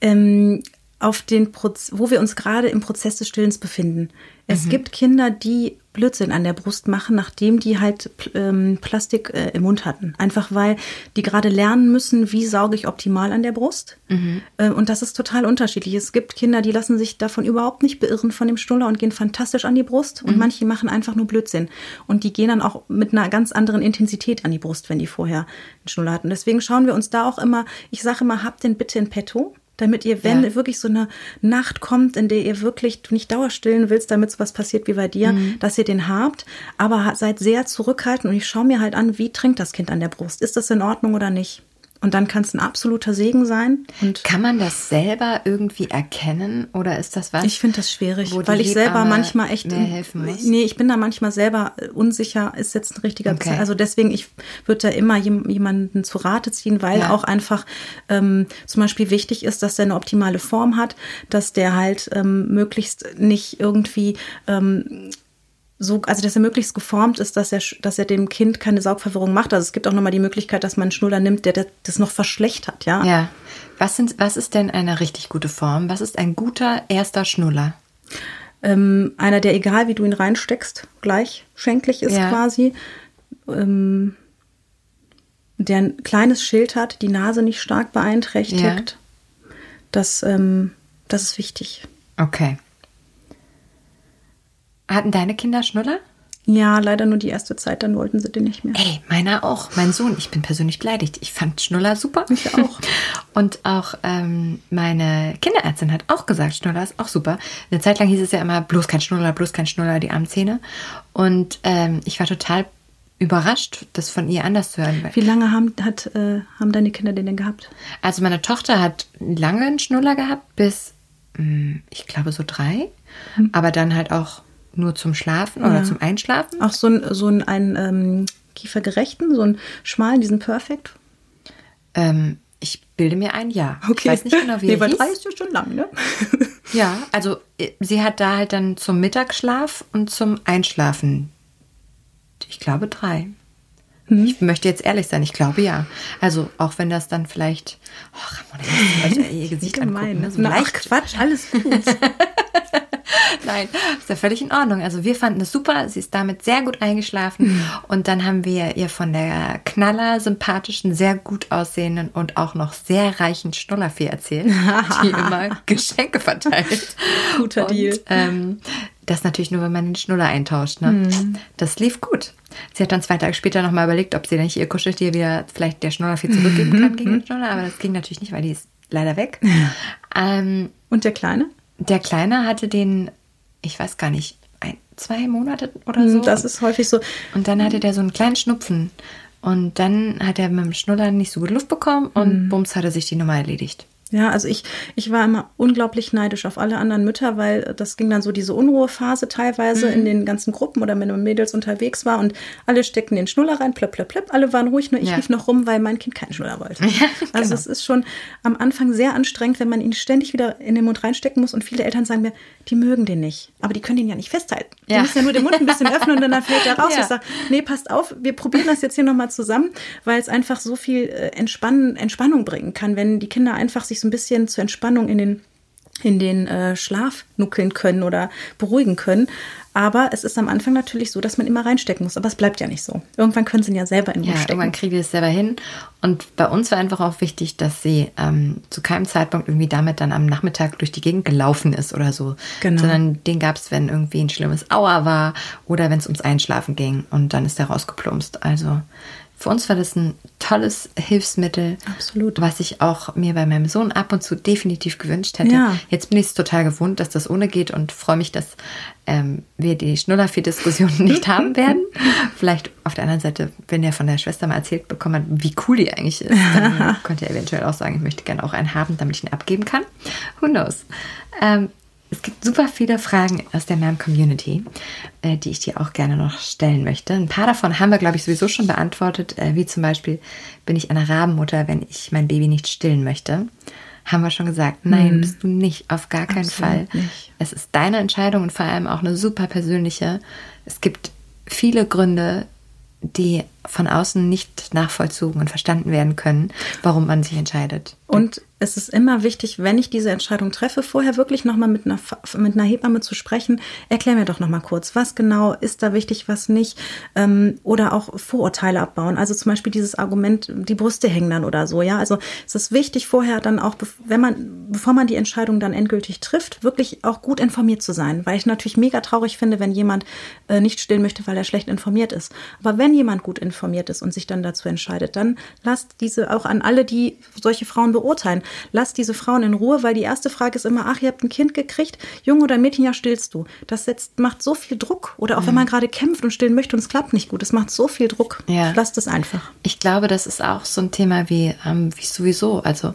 Ähm, auf den Proz- wo wir uns gerade im Prozess des Stillens befinden. Es mhm. gibt Kinder, die Blödsinn an der Brust machen, nachdem die halt ähm, Plastik äh, im Mund hatten. Einfach weil die gerade lernen müssen, wie sauge ich optimal an der Brust. Mhm. Äh, und das ist total unterschiedlich. Es gibt Kinder, die lassen sich davon überhaupt nicht beirren von dem Schnuller und gehen fantastisch an die Brust. Und mhm. manche machen einfach nur Blödsinn. Und die gehen dann auch mit einer ganz anderen Intensität an die Brust, wenn die vorher einen Schnuller hatten. Deswegen schauen wir uns da auch immer, ich sage immer, habt den bitte in petto. Damit ihr, wenn ja. wirklich so eine Nacht kommt, in der ihr wirklich nicht dauerstillen willst, damit sowas passiert wie bei dir, mhm. dass ihr den habt. Aber seid sehr zurückhaltend und ich schaue mir halt an, wie trinkt das Kind an der Brust? Ist das in Ordnung oder nicht? Und dann kann es ein absoluter Segen sein. Und kann man das selber irgendwie erkennen oder ist das was? Ich finde das schwierig, weil ich selber manchmal echt mehr helfen muss. Nee, ich bin da manchmal selber unsicher, ist jetzt ein richtiger okay. Beziehung. Also deswegen, ich würde da immer jemanden zu Rate ziehen, weil ja. auch einfach ähm, zum Beispiel wichtig ist, dass der eine optimale Form hat, dass der halt ähm, möglichst nicht irgendwie... Ähm, So, also dass er möglichst geformt ist, dass er, dass er dem Kind keine Saugverwirrung macht. Also es gibt auch nochmal die Möglichkeit, dass man einen Schnuller nimmt, der, der das noch verschlechtert, ja. Ja. Was sind, was ist denn eine richtig gute Form? Was ist ein guter erster Schnuller? Ähm, einer, der egal, wie du ihn reinsteckst, gleichschenklich ist ja. quasi. Ähm, der ein kleines Schild hat, die Nase nicht stark beeinträchtigt. Ja. Das, ähm, das ist wichtig. Okay. Hatten deine Kinder Schnuller? Ja, leider nur die erste Zeit, dann wollten sie den nicht mehr. Ey, meiner auch. Mein Sohn, ich bin persönlich beleidigt. Ich fand Schnuller super. Ich auch. Und auch ähm, meine Kinderärztin hat auch gesagt, Schnuller ist auch super. Eine Zeit lang hieß es ja immer, bloß kein Schnuller, bloß kein Schnuller, die armen Zähne. Und ähm, ich war total überrascht, das von ihr anders zu hören. Wie lange haben, hat, äh, haben deine Kinder den denn gehabt? Also meine Tochter hat lange einen Schnuller gehabt, bis, mh, ich glaube, so drei. Mhm. Aber dann halt auch nur zum Schlafen oder ja. zum Einschlafen? Auch so ein, so ein, ein ähm, kiefergerechten, so einen schmalen, diesen Perfect? Ähm, ich bilde mir ein, ja. Okay. Ich weiß nicht genau, wie nee, er hieß. Bei drei ist ja schon lang, ne? Ja, also sie hat da halt dann zum Mittagsschlaf und zum Einschlafen, ich glaube, drei. Mhm. Ich möchte jetzt ehrlich sein, ich glaube, ja. Also auch wenn das dann vielleicht, oh Ramona, ihr Gesicht angucken. Ne? So na, ach Quatsch, alles gut. Nein, ist ja völlig in Ordnung. Also wir fanden es super, sie ist damit sehr gut eingeschlafen mhm. und dann haben wir ihr von der knaller, sympathischen, sehr gut aussehenden und auch noch sehr reichen Schnullerfee erzählt, die immer Geschenke verteilt. Guter und, Deal. Ähm, das natürlich nur, wenn man den Schnuller eintauscht. Ne? Mhm. Das lief gut. Sie hat dann zwei Tage später nochmal überlegt, ob sie nicht ihr Kuscheltier wieder vielleicht der Schnullerfee zurückgeben kann mhm. gegen den Schnuller, aber das ging natürlich nicht, weil die ist leider weg. Mhm. Ähm, und der Kleine? Der Kleine hatte den, ich weiß gar nicht, ein, zwei Monate oder so. Das ist häufig so. Und dann hatte der so einen kleinen Schnupfen. Und dann hat er mit dem Schnuller nicht so gut Luft bekommen und mhm. bums, hat er sich die Nummer erledigt. Ja, also ich, ich war immer unglaublich neidisch auf alle anderen Mütter, weil das ging dann so diese Unruhephase teilweise mhm. in den ganzen Gruppen oder wenn man mit Mädels unterwegs war und alle steckten den Schnuller rein, plöpp, plöpp, plöpp, alle waren ruhig, nur ich ja. lief noch rum, weil mein Kind keinen Schnuller wollte. Ja, also genau. Es ist schon am Anfang sehr anstrengend, wenn man ihn ständig wieder in den Mund reinstecken muss und viele Eltern sagen mir, die mögen den nicht, aber die können den ja nicht festhalten. Ja. Die müssen ja nur den Mund ein bisschen öffnen und dann fällt der raus. Ja. Ich sage, nee, passt auf, wir probieren das jetzt hier nochmal zusammen, weil es einfach so viel Entspannen, Entspannung bringen kann, wenn die Kinder einfach sich so ein bisschen zur Entspannung in den, in den äh, Schlaf nuckeln können oder beruhigen können. Aber es ist am Anfang natürlich so, dass man immer reinstecken muss. Aber es bleibt ja nicht so. Irgendwann können sie ihn ja selber in den Mund stecken. Ja, irgendwann kriegen wir es selber hin. Und bei uns war einfach auch wichtig, dass sie ähm, zu keinem Zeitpunkt irgendwie damit dann am Nachmittag durch die Gegend gelaufen ist oder so. Genau. Sondern den gab es, wenn irgendwie ein schlimmes Aua war oder wenn es ums Einschlafen ging. Und dann ist er rausgeplumpst. Also für uns war das ein tolles Hilfsmittel, absolut, was ich auch mir bei meinem Sohn ab und zu definitiv gewünscht hätte. Ja. Jetzt bin ich es total gewohnt, dass das ohne geht und freue mich, dass ähm, wir die Schnullerfee-Diskussion nicht haben werden. Vielleicht auf der anderen Seite, wenn er von der Schwester mal erzählt bekommen hat, wie cool die eigentlich ist, dann könnte er eventuell auch sagen, ich möchte gerne auch einen haben, damit ich ihn abgeben kann. Who knows? Ähm, Es gibt super viele Fragen aus der MAM-Community, äh, die ich dir auch gerne noch stellen möchte. Ein paar davon haben wir, glaube ich, sowieso schon beantwortet, äh, wie zum Beispiel, bin ich eine Rabenmutter, wenn ich mein Baby nicht stillen möchte? Haben wir schon gesagt, nein, mhm. bist du nicht, auf gar keinen Absolut Fall. Nicht. Es ist deine Entscheidung und vor allem auch eine super persönliche. Es gibt viele Gründe, die von außen nicht nachvollzogen und verstanden werden können, warum man sich entscheidet. Und es ist immer wichtig, wenn ich diese Entscheidung treffe, vorher wirklich nochmal mit einer, mit einer Hebamme zu sprechen. Erklär mir doch nochmal kurz, was genau ist da wichtig, was nicht. Oder auch Vorurteile abbauen. Also zum Beispiel dieses Argument, die Brüste hängen dann oder so. Ja, also es ist wichtig, vorher dann auch, wenn man, bevor man die Entscheidung dann endgültig trifft, wirklich auch gut informiert zu sein. Weil ich natürlich mega traurig finde, wenn jemand nicht stillen möchte, weil er schlecht informiert ist. Aber wenn jemand gut informiert ist und sich dann dazu entscheidet, dann lasst diese auch an alle, die solche Frauen beurteilen. Lass diese Frauen in Ruhe, weil die erste Frage ist immer, ach, ihr habt ein Kind gekriegt, Junge oder Mädchen, ja, stillst du? Das setzt, macht so viel Druck. Oder auch mhm. wenn man gerade kämpft und stillen möchte und es klappt nicht gut, das macht so viel Druck. Ja. Lass das einfach. Ich glaube, das ist auch so ein Thema wie, ähm, wie sowieso. Also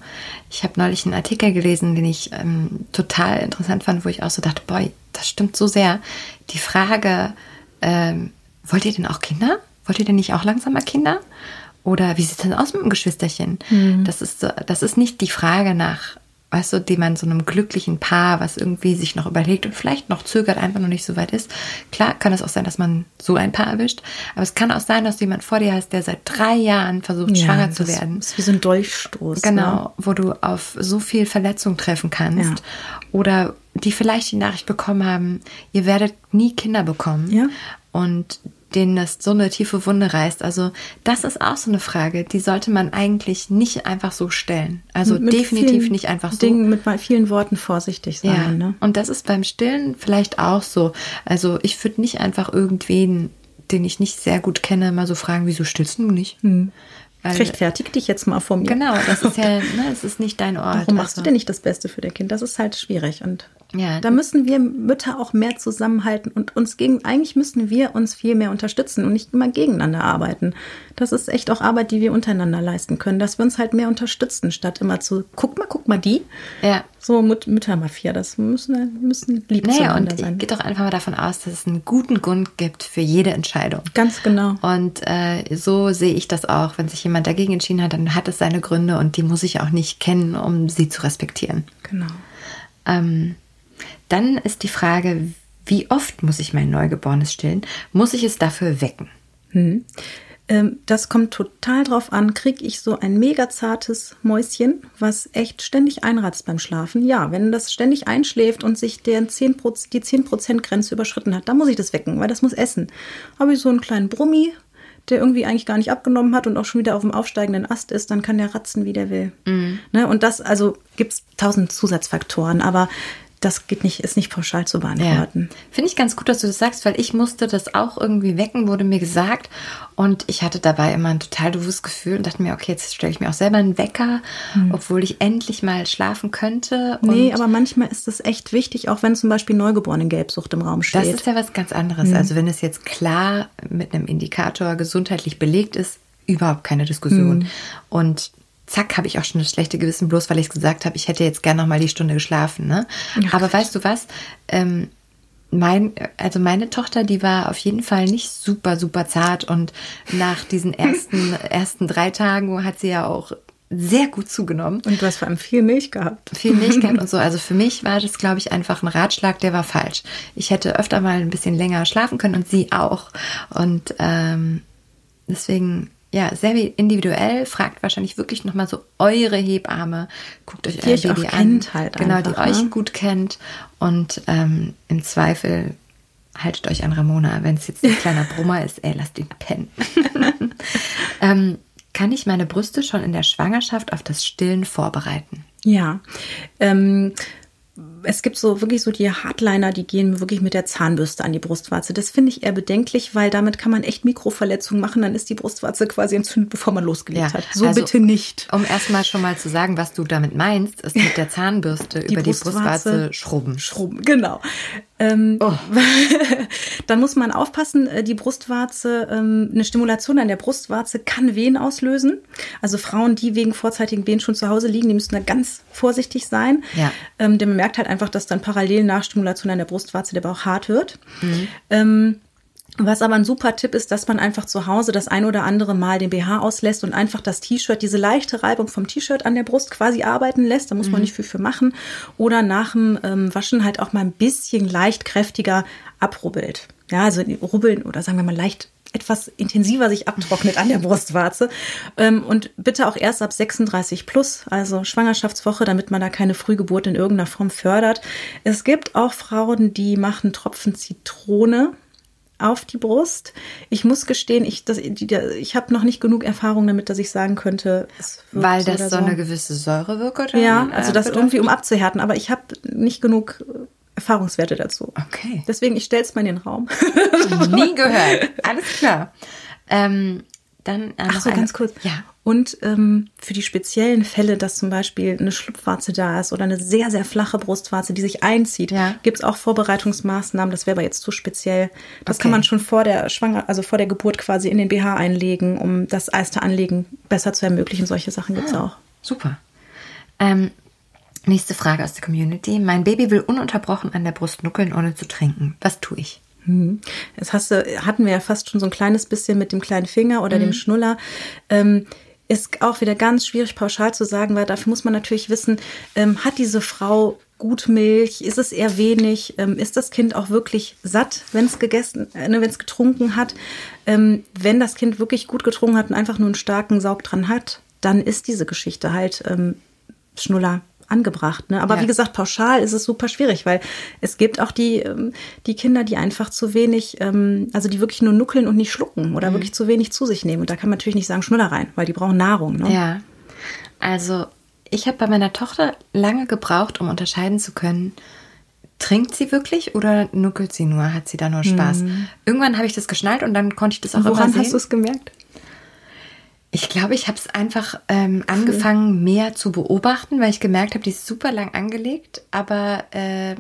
ich habe neulich einen Artikel gelesen, den ich ähm, total interessant fand, wo ich auch so dachte, boah, das stimmt so sehr. Die Frage, ähm, wollt ihr denn auch Kinder? Wollt ihr denn nicht auch langsamer Kinder? Oder wie sieht es denn aus mit dem Geschwisterchen? Mhm. Das ist, das ist nicht die Frage nach, weißt du, die man so einem glücklichen Paar, was irgendwie sich noch überlegt und vielleicht noch zögert, einfach noch nicht so weit ist. Klar kann es auch sein, dass man so ein Paar erwischt. Aber es kann auch sein, dass du jemanden vor dir hast, der seit drei Jahren versucht, ja, schwanger zu werden. Das ist wie so ein Dolchstoß. Genau, ne? Wo du auf so viel Verletzung treffen kannst. Ja. Oder die vielleicht die Nachricht bekommen haben, ihr werdet nie Kinder bekommen. Ja. Und denen das so eine tiefe Wunde reißt. Also das ist auch so eine Frage, die sollte man eigentlich nicht einfach so stellen. Also mit definitiv nicht einfach so. Dingen, mit vielen Worten vorsichtig sein. Ja. Ne? Und das ist beim Stillen vielleicht auch so. Also ich würde nicht einfach irgendwen, den ich nicht sehr gut kenne, mal so fragen, wieso stillst du nicht? Hm. Weil, rechtfertig dich jetzt mal vor mir. Genau, das ist ja, ne, das ist nicht dein Ort. Warum machst also. du denn nicht das Beste für dein Kind? Das ist halt schwierig und ja. Da müssen wir Mütter auch mehr zusammenhalten und uns gegen, eigentlich müssen wir uns viel mehr unterstützen und nicht immer gegeneinander arbeiten. Das ist echt auch Arbeit, die wir untereinander leisten können, dass wir uns halt mehr unterstützen, statt immer zu, guck mal, guck mal die. Ja. So Müt- Müttermafia, das müssen, müssen lieb naja, zueinander sein. Geht doch einfach mal davon aus, dass es einen guten Grund gibt für jede Entscheidung. Ganz genau. Und äh, so sehe ich das auch. Wenn sich jemand dagegen entschieden hat, dann hat es seine Gründe und die muss ich auch nicht kennen, um sie zu respektieren. Genau. Ähm, Dann ist die Frage, wie oft muss ich mein Neugeborenes stillen? Muss ich es dafür wecken? Hm. Ähm, das kommt total drauf an. Kriege ich so ein mega zartes Mäuschen, was echt ständig einratzt beim Schlafen? Ja, wenn das ständig einschläft und sich der zehn Prozent, die zehn Prozent Grenze überschritten hat, dann muss ich das wecken, weil das muss essen. Habe ich so einen kleinen Brummi, der irgendwie eigentlich gar nicht abgenommen hat und auch schon wieder auf dem aufsteigenden Ast ist, dann kann der ratzen, wie der will. Mhm. Ne? Und das, also gibt es tausend Zusatzfaktoren, aber das geht nicht, ist nicht pauschal zu beantworten. Ja. Finde ich ganz gut, dass du das sagst, weil ich musste das auch irgendwie wecken, wurde mir gesagt. Und ich hatte dabei immer ein total doofes Gefühl und dachte mir, okay, jetzt stelle ich mir auch selber einen Wecker, hm. obwohl ich endlich mal schlafen könnte. Und nee, aber manchmal ist das echt wichtig, auch wenn zum Beispiel neugeborenen Gelbsucht im Raum steht. Das ist ja was ganz anderes. Hm. Also wenn es jetzt klar mit einem Indikator gesundheitlich belegt ist, überhaupt keine Diskussion. Hm. Und zack, habe ich auch schon das schlechte Gewissen, bloß weil ich gesagt habe, ich hätte jetzt gerne noch mal die Stunde geschlafen. Ne? Ja, aber Gott. Weißt du was? Ähm, mein, also meine Tochter, die war auf jeden Fall nicht super, super zart. Und nach diesen ersten, ersten drei Tagen hat sie ja auch sehr gut zugenommen. Und du hast vor allem viel Milch gehabt. Viel Milch gehabt und so. Also für mich war das, glaube ich, einfach ein Ratschlag, der war falsch. Ich hätte öfter mal ein bisschen länger schlafen können und sie auch. Und ähm, deswegen... Ja, sehr individuell, fragt wahrscheinlich wirklich nochmal so eure Hebamme, guckt euch euer Baby an, halt genau, einfach, die ne? euch gut kennt und ähm, im Zweifel haltet euch an Ramona, wenn es jetzt ein kleiner Brummer ist, ey, lasst ihn pennen. ähm, kann ich meine Brüste schon in der Schwangerschaft auf das Stillen vorbereiten? Ja, ähm, es gibt so wirklich so die Hardliner, die gehen wirklich mit der Zahnbürste an die Brustwarze. Das finde ich eher bedenklich, weil damit kann man echt Mikroverletzungen machen. Dann ist die Brustwarze quasi entzündet, bevor man losgelegt ja, hat. So also, bitte nicht. Um erstmal schon mal zu sagen, was du damit meinst, ist mit der Zahnbürste die über Brustwarze, die Brustwarze schrubben. Schrubben, genau. Ähm, oh. Dann muss man aufpassen, die Brustwarze, eine Stimulation an der Brustwarze kann Wehen auslösen. Also Frauen, die wegen vorzeitigen Wehen schon zu Hause liegen, die müssen da ganz vorsichtig sein. Ja. Ähm, denn man merkt halt einfach, dass dann parallel nach Stimulation an der Brustwarze der Bauch hart wird. Mhm. Ähm, was aber ein super Tipp ist, dass man einfach zu Hause das ein oder andere Mal den B H auslässt und einfach das T-Shirt, diese leichte Reibung vom T-Shirt an der Brust quasi arbeiten lässt. Da muss man mhm. nicht viel für machen. Oder nach dem ähm, Waschen halt auch mal ein bisschen leicht kräftiger abrubbelt. Ja, also rubbeln oder sagen wir mal leicht etwas intensiver sich abtrocknet an der Brustwarze. Ähm, und bitte auch erst ab sechsunddreißig plus, also Schwangerschaftswoche, damit man da keine Frühgeburt in irgendeiner Form fördert. Es gibt auch Frauen, die machen Tropfen Zitrone auf die Brust. Ich muss gestehen, ich, das, ich habe noch nicht genug Erfahrung damit, dass ich sagen könnte, es wirkt weil das so, so eine gewisse Säure wirkt? Ja, also das bedacht. Irgendwie um abzuhärten, aber ich habe nicht genug Erfahrungswerte dazu. Okay. Deswegen, ich stelle es mal in den Raum. Nie gehört. Alles klar. Ähm, dann, ähm, Ach so, ganz kurz. Ja. Und ähm, für die speziellen Fälle, dass zum Beispiel eine Schlupfwarze da ist oder eine sehr, sehr flache Brustwarze, die sich einzieht, ja. gibt es auch Vorbereitungsmaßnahmen. Das wäre aber jetzt zu speziell. Das okay. kann man schon vor der Schwanger, also vor der Geburt quasi in den B H einlegen, um das Eister anlegen besser zu ermöglichen. Solche Sachen gibt es ah, auch. Super. Ähm, nächste Frage aus der Community. Mein Baby will ununterbrochen an der Brust nuckeln, ohne zu trinken. Was tue ich? Das hast du, hatten wir ja fast schon so ein kleines bisschen mit dem kleinen Finger oder mhm. dem Schnuller. Ähm, ist auch wieder ganz schwierig pauschal zu sagen, weil dafür muss man natürlich wissen, ähm, hat diese Frau gut Milch? Ist es eher wenig? Ähm, ist das Kind auch wirklich satt, wenn es gegessen, äh, wenn es getrunken hat? Ähm, wenn das Kind wirklich gut getrunken hat und einfach nur einen starken Saug dran hat, dann ist diese Geschichte halt ähm, Schnuller angebracht. Ne? Aber ja. wie gesagt, pauschal ist es super schwierig, weil es gibt auch die, ähm, die Kinder, die einfach zu wenig, ähm, also die wirklich nur nuckeln und nicht schlucken oder mhm. wirklich zu wenig zu sich nehmen. Und da kann man natürlich nicht sagen, Schnuller rein, weil die brauchen Nahrung. Ne? Ja, also ich habe bei meiner Tochter lange gebraucht, um unterscheiden zu können, trinkt sie wirklich oder nuckelt sie nur, hat sie da nur Spaß? Mhm. Irgendwann habe ich das geschnallt und dann konnte ich das auch immer sehen. Woran hast du es gemerkt? Ich glaube, ich habe es einfach ähm, angefangen, cool. mehr zu beobachten, weil ich gemerkt habe, die ist super lang angelegt, aber äh,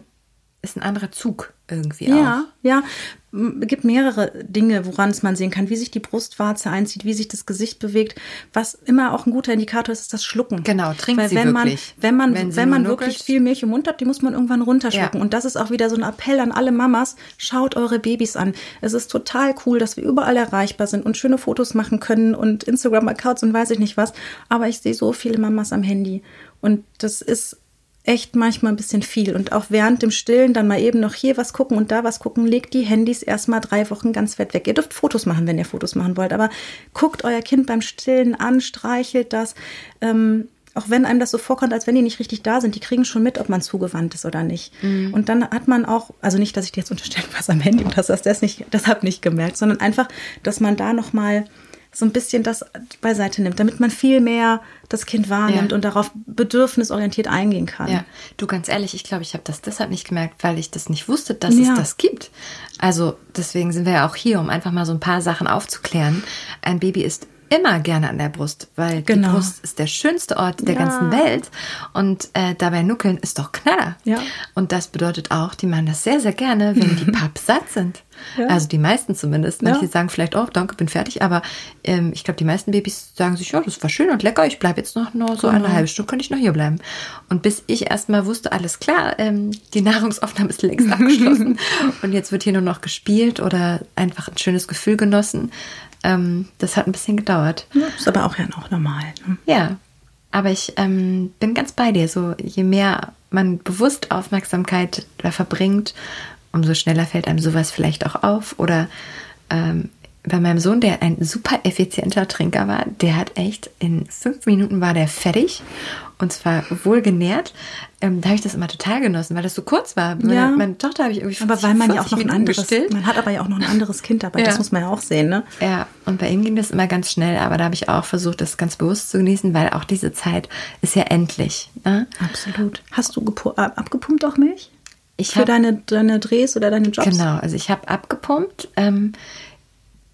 ist ein anderer Zug irgendwie ja, auch. Ja, ja. Es gibt mehrere Dinge, woran es man sehen kann, wie sich die Brustwarze einzieht, wie sich das Gesicht bewegt. Was immer auch ein guter Indikator ist, ist das Schlucken. Genau, trinkt weil sie wenn wirklich. Man, wenn man, wenn, wenn man wirklich nuckelt. Viel Milch im Mund hat, die muss man irgendwann runterschlucken. Ja. Und das ist auch wieder so ein Appell an alle Mamas, schaut eure Babys an. Es ist total cool, dass wir überall erreichbar sind und schöne Fotos machen können und Instagram-Accounts und weiß ich nicht was. Aber ich sehe so viele Mamas am Handy. Und das ist echt manchmal ein bisschen viel. Und auch während dem Stillen dann mal eben noch hier was gucken und da was gucken, legt die Handys erstmal drei Wochen ganz weit weg. Ihr dürft Fotos machen, wenn ihr Fotos machen wollt, aber guckt euer Kind beim Stillen an, streichelt das. Ähm, auch wenn einem das so vorkommt, als wenn die nicht richtig da sind, die kriegen schon mit, ob man zugewandt ist oder nicht. Mhm. Und dann hat man auch, also nicht, dass ich dir jetzt unterstelle, was am Handy, dass das das nicht, deshalb nicht gemerkt, sondern einfach, dass man da nochmal so ein bisschen das beiseite nimmt, damit man viel mehr das Kind wahrnimmt ja. und darauf bedürfnisorientiert eingehen kann. Ja. Du, ganz ehrlich, ich glaube, ich habe das deshalb nicht gemerkt, weil ich das nicht wusste, dass ja. es das gibt. Also deswegen sind wir ja auch hier, um einfach mal so ein paar Sachen aufzuklären. Ein Baby ist immer gerne an der Brust, weil genau. die Brust ist der schönste Ort der ja. ganzen Welt und äh, dabei nuckeln ist doch Knaller. Ja. Und das bedeutet auch, die machen das sehr, sehr gerne, wenn die pappsatt sind. Ja. Also die meisten zumindest. Manche ja. sagen vielleicht, oh, danke, bin fertig. Aber ähm, ich glaube, die meisten Babys sagen sich, ja, das war schön und lecker. Ich bleibe jetzt noch nur so genau. eine halbe Stunde, kann ich noch hier bleiben. Und bis ich erstmal wusste, alles klar, ähm, die Nahrungsaufnahme ist längst abgeschlossen. Und jetzt wird hier nur noch gespielt oder einfach ein schönes Gefühl genossen. Ähm, das hat ein bisschen gedauert. Ja, ist aber auch ja auch normal. Ne? Ja, aber ich ähm, bin ganz bei dir. So, je mehr man bewusst Aufmerksamkeit da verbringt, umso schneller fällt einem sowas vielleicht auch auf. Oder ähm, bei meinem Sohn, der ein super effizienter Trinker war, der hat echt in fünf Minuten war der fertig und zwar wohlgenährt. Ähm, da habe ich das immer total genossen, weil das so kurz war. Meine, ja. meine Tochter habe ich irgendwie aber weil man ja auch noch ein anderes, gestillt. Man hat aber ja auch noch ein anderes Kind dabei, ja. das muss man ja auch sehen, ne? Ja, und bei ihm ging das immer ganz schnell, aber da habe ich auch versucht, das ganz bewusst zu genießen, weil auch diese Zeit ist ja endlich. Ne? Absolut. Hast du gepu- abgepumpt auch Milch? Ich Für hab, deine, deine Drehs oder deine Jobs? Genau, also ich habe abgepumpt. Ähm,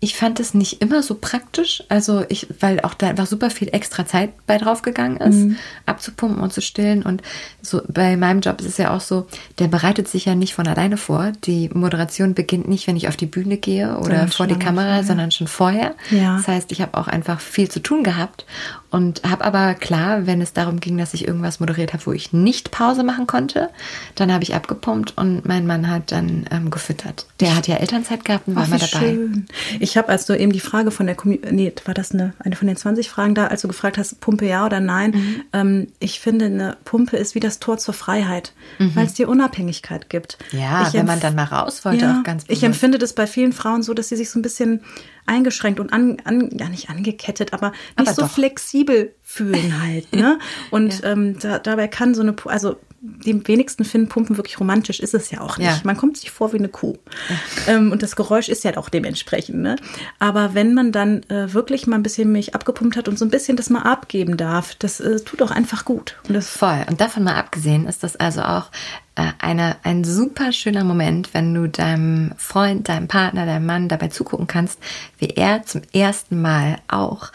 ich fand es nicht immer so praktisch, also ich, weil auch da einfach super viel extra Zeit bei draufgegangen ist, mhm. abzupumpen und zu stillen. Und so bei meinem Job ist es ja auch so, der bereitet sich ja nicht von alleine vor. Die Moderation beginnt nicht, wenn ich auf die Bühne gehe oder ja, vor die Kamera, schon, sondern schon vorher. Ja. Das heißt, ich habe auch einfach viel zu tun gehabt und habe aber klar, wenn es darum ging, dass ich irgendwas moderiert habe, wo ich nicht Pause machen konnte, dann habe ich abgepumpt und mein Mann hat dann ähm, gefüttert. Der hat ja Elternzeit gehabt und war immer dabei. Schön. Ich habe, als du eben die Frage von der Community, nee, war das eine, eine von den zwanzig Fragen da, als du gefragt hast, Pumpe ja oder nein, mhm. ähm, ich finde, eine Pumpe ist wie das Tor zur Freiheit, mhm. weil es dir Unabhängigkeit gibt. Ja, ich wenn empf- man dann mal raus wollte, ja, auch ganz bewusst. Ich empfinde das bei vielen Frauen so, dass sie sich so ein bisschen eingeschränkt und an, an ja nicht angekettet, aber nicht aber so doch. Flexibel fühlen halt. Ne? Und ja. ähm, da, dabei kann so eine, also die wenigsten finden Pumpen wirklich romantisch, ist es ja auch nicht. Ja. Man kommt sich vor wie eine Kuh. Ja. Ähm, und das Geräusch ist ja auch dementsprechend. Ne? Aber wenn man dann äh, wirklich mal ein bisschen Milch abgepumpt hat und so ein bisschen das mal abgeben darf, das äh, tut auch einfach gut. Und das Voll. Und davon mal abgesehen ist das also auch äh, eine, ein super schöner Moment, wenn du deinem Freund, deinem Partner, deinem Mann dabei zugucken kannst, wie er zum ersten Mal auch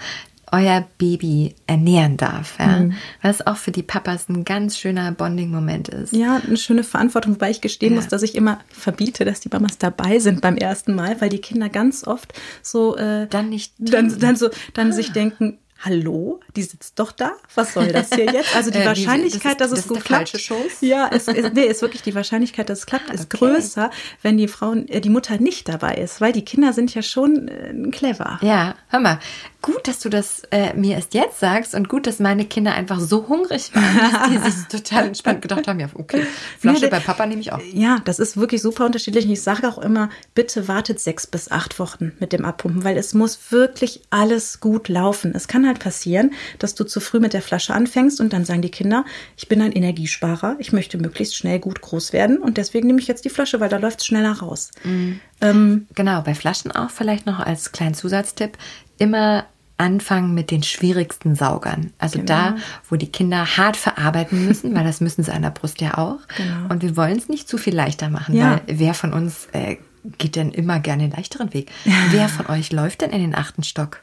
euer Baby ernähren darf. Ja? Mhm. Was auch für die Papas ein ganz schöner Bonding-Moment ist. Ja, eine schöne Verantwortung, wobei ich gestehen ja. muss, dass ich immer verbiete, dass die Mamas dabei sind beim ersten Mal, weil die Kinder ganz oft so äh, dann nicht dann, dann so dann ah. sich denken, hallo, die sitzt doch da, was soll das hier jetzt? Also die äh, Wahrscheinlichkeit, das ist, dass es das gut klappt, ja, es ist, nee, ist wirklich die Wahrscheinlichkeit, dass es klappt, okay. ist größer, wenn die Frauen, die Mutter nicht dabei ist, weil die Kinder sind ja schon äh, clever. Ja, hör mal, gut, dass du das äh, mir erst jetzt sagst und gut, dass meine Kinder einfach so hungrig waren, dass die sich total entspannt gedacht haben, ja, okay, Flasche ja, bei Papa nehme ich auch. Ja, das ist wirklich super unterschiedlich und ich sage auch immer, bitte wartet sechs bis acht Wochen mit dem Abpumpen, weil es muss wirklich alles gut laufen. Es kann halt passieren, dass du zu früh mit der Flasche anfängst und dann sagen die Kinder, ich bin ein Energiesparer, ich möchte möglichst schnell gut groß werden und deswegen nehme ich jetzt die Flasche, weil da läuft es schneller raus. Mhm. Ähm, genau, bei Flaschen auch vielleicht noch als kleinen Zusatztipp, immer anfangen mit den schwierigsten Saugern. Also genau. da, wo die Kinder hart verarbeiten müssen, weil das müssen sie an der Brust ja auch. Genau. Und wir wollen es nicht zu viel leichter machen, ja. weil wer von uns äh, geht denn immer gerne den leichteren Weg? Ja. Wer von euch läuft denn in den achten Stock?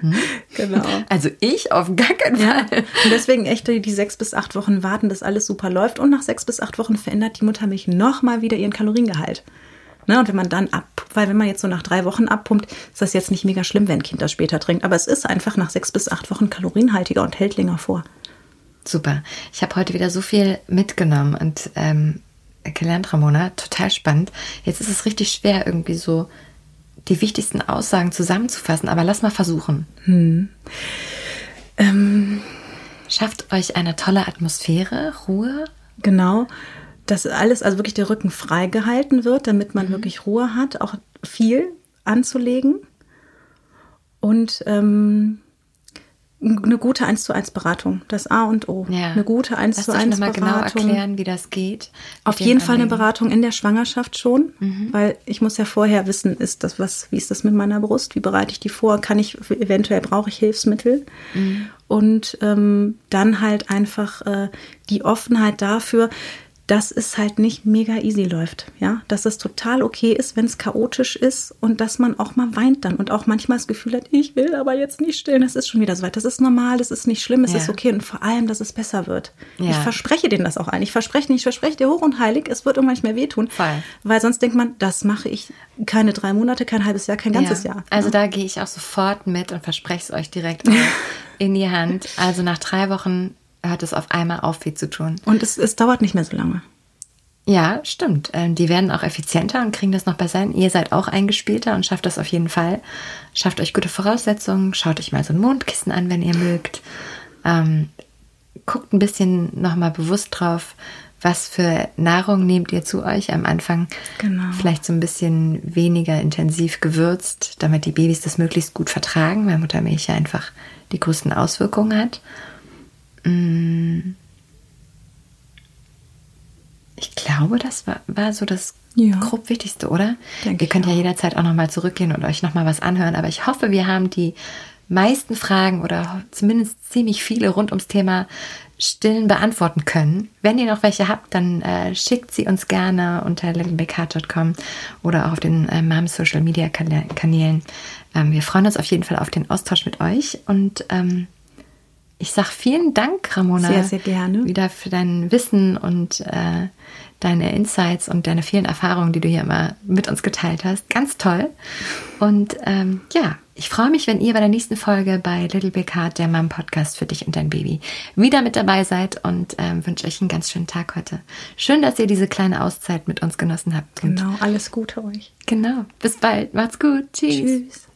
Hm? Genau. Also ich auf gar keinen Fall. Ja. Und deswegen echt die sechs bis acht Wochen warten, dass alles super läuft. Und nach sechs bis acht Wochen verändert die Muttermilch nochmal wieder ihren Kaloriengehalt. Ne? Und wenn man dann ab, weil wenn man jetzt so nach drei Wochen abpumpt, ist das jetzt nicht mega schlimm, wenn ein Kind das später trinkt. Aber es ist einfach nach sechs bis acht Wochen kalorienhaltiger und hält länger vor. Super. Ich habe heute wieder so viel mitgenommen und ähm, gelernt, Ramona. Total spannend. Jetzt ist es richtig schwer, irgendwie so die wichtigsten Aussagen zusammenzufassen, aber lass mal versuchen. Hm. Ähm, Schafft euch eine tolle Atmosphäre, Ruhe? Genau, dass alles, also wirklich der Rücken frei gehalten wird, damit man mhm. wirklich Ruhe hat, auch viel anzulegen und ähm, eine gute eins zu eins Beratung, das A und O. Ja. Eine gute eins zu eins Beratung. Lass uns nochmal genau erklären, wie das geht. Auf jeden Fall eine Beratung in der Schwangerschaft schon, mhm. weil ich muss ja vorher wissen, ist das was, wie ist das mit meiner Brust, wie bereite ich die vor, kann ich, eventuell brauche ich Hilfsmittel. Mhm. Und ähm, dann halt einfach äh, die Offenheit dafür, dass es halt nicht mega easy läuft, ja, dass es total okay ist, wenn es chaotisch ist und dass man auch mal weint dann und auch manchmal das Gefühl hat, ich will aber jetzt nicht stillen, das ist schon wieder soweit, das ist normal, das ist nicht schlimm, es ja. ist okay und vor allem, dass es besser wird. Ja. Ich verspreche denen das auch ein, ich verspreche nicht, ich verspreche dir hoch und heilig, es wird irgendwann nicht mehr wehtun, Voll. Weil sonst denkt man, das mache ich keine drei Monate, kein halbes Jahr, kein ganzes ja. Jahr. Also ja. da gehe ich auch sofort mit und verspreche es euch direkt in die Hand, also nach drei Wochen hört es auf einmal auf, viel zu tun. Und es, es dauert nicht mehr so lange. Ja, stimmt. Ähm, die werden auch effizienter und kriegen das noch besser hin. Ihr seid auch eingespielter und schafft das auf jeden Fall. Schafft euch gute Voraussetzungen. Schaut euch mal so ein Mondkissen an, wenn ihr mögt. Ähm, guckt ein bisschen nochmal bewusst drauf, was für Nahrung nehmt ihr zu euch am Anfang. Genau. Vielleicht so ein bisschen weniger intensiv gewürzt, damit die Babys das möglichst gut vertragen, weil Muttermilch ja einfach die größten Auswirkungen hat. Ich glaube, das war, war so das ja. grob Wichtigste, oder? Denk Ihr könnt ja auch. jederzeit auch nochmal zurückgehen und euch nochmal was anhören. Aber ich hoffe, wir haben die meisten Fragen oder zumindest ziemlich viele rund ums Thema Stillen beantworten können. Wenn ihr noch welche habt, dann äh, schickt sie uns gerne unter little big heart dot com oder auch auf den äh, Mom-Social-Media-Kanälen. Ähm, wir freuen uns auf jeden Fall auf den Austausch mit euch und ähm, ich sage vielen Dank, Ramona. Sehr, sehr gerne. Wieder für dein Wissen und äh, deine Insights und deine vielen Erfahrungen, die du hier immer mit uns geteilt hast. Ganz toll. Und ähm, ja, ich freue mich, wenn ihr bei der nächsten Folge bei Little Big Heart, der Mom-Podcast für dich und dein Baby, wieder mit dabei seid und ähm, wünsche euch einen ganz schönen Tag heute. Schön, dass ihr diese kleine Auszeit mit uns genossen habt. Genau, alles Gute euch. Genau, bis bald. Macht's gut. Tschüss. Tschüss.